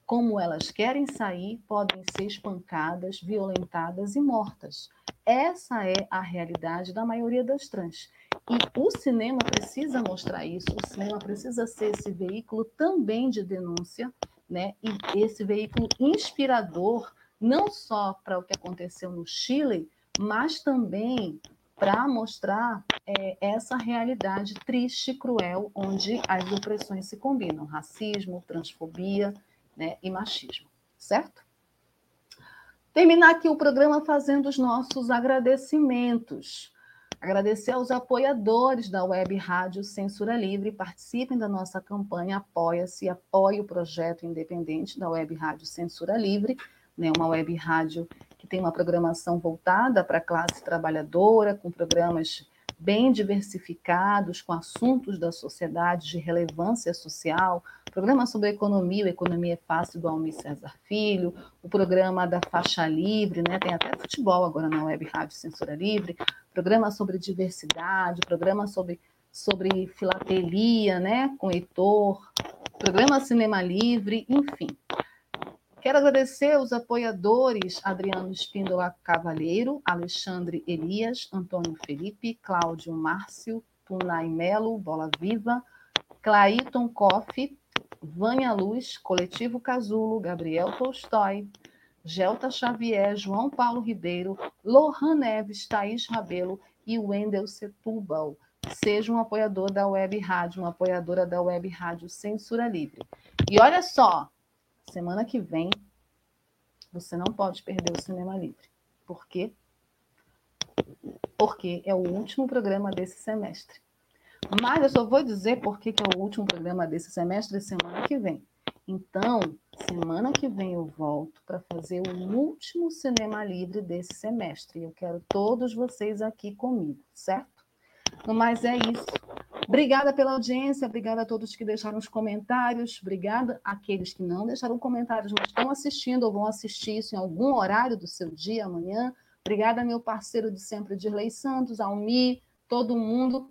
como elas querem sair, podem ser espancadas, violentadas e mortas. Essa é a realidade da maioria das trans. E o cinema precisa mostrar isso, o cinema precisa ser esse veículo também de denúncia, né? E esse veículo inspirador, não só para o que aconteceu no Chile, mas também para mostrar é, essa realidade triste e cruel, onde as opressões se combinam, racismo, transfobia, né, e machismo, certo? Terminar aqui o programa fazendo os nossos agradecimentos. Agradecer aos apoiadores da Web Rádio Censura Livre, participem da nossa campanha Apoia-se, apoie o projeto independente da Web Rádio Censura Livre, né? Uma web rádio que tem uma programação voltada para a classe trabalhadora, com programas bem diversificados, com assuntos da sociedade de relevância social, programa sobre a economia, o Economia é Fácil, do Almir César Filho, o programa da Faixa Livre, né? Tem até futebol agora na Web Rádio Censura Livre, programa sobre diversidade, programa sobre, sobre filatelia, né? Com Heitor, programa Cinema Livre, enfim. Quero agradecer os apoiadores Adriano Espíndola Cavalheiro, Alexandre Elias, Antônio Felipe, Cláudio Márcio, Tunay Melo, Bola Viva, Clayton Koff, Vânia Luz, Coletivo Casulo, Gabriel Tolstói, Gelta Xavier, João Paulo Ribeiro, Lohan Neves, Thaís Rabelo e Wendel Setúbal. Seja um apoiador da Web Rádio, uma apoiadora da Web Rádio Censura Livre. E olha só, semana que vem, você não pode perder o Cinema Livre. Por quê? Porque é o último programa desse semestre. Mas eu só vou dizer por que é o último programa desse semestre semana que vem. Então, Semana que vem eu volto para fazer o último Cinema Livre desse semestre. Eu quero todos vocês aqui comigo, certo? No mais é isso. Obrigada pela audiência, obrigada a todos que deixaram os comentários, obrigada àqueles que não deixaram comentários, mas estão assistindo ou vão assistir isso em algum horário do seu dia, amanhã. Obrigada, meu parceiro de sempre, Dirley Santos, Almi, todo mundo.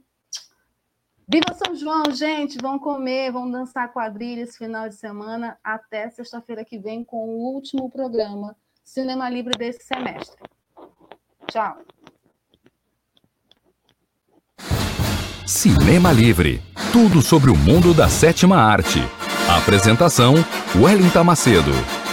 Viva São João, gente! Vão comer, vão dançar quadrilha esse final de semana. Até sexta-feira que vem com o último programa Cinema Livre desse semestre. Tchau! Cinema Livre, tudo sobre o mundo da sétima arte. Apresentação, Wellington Macedo.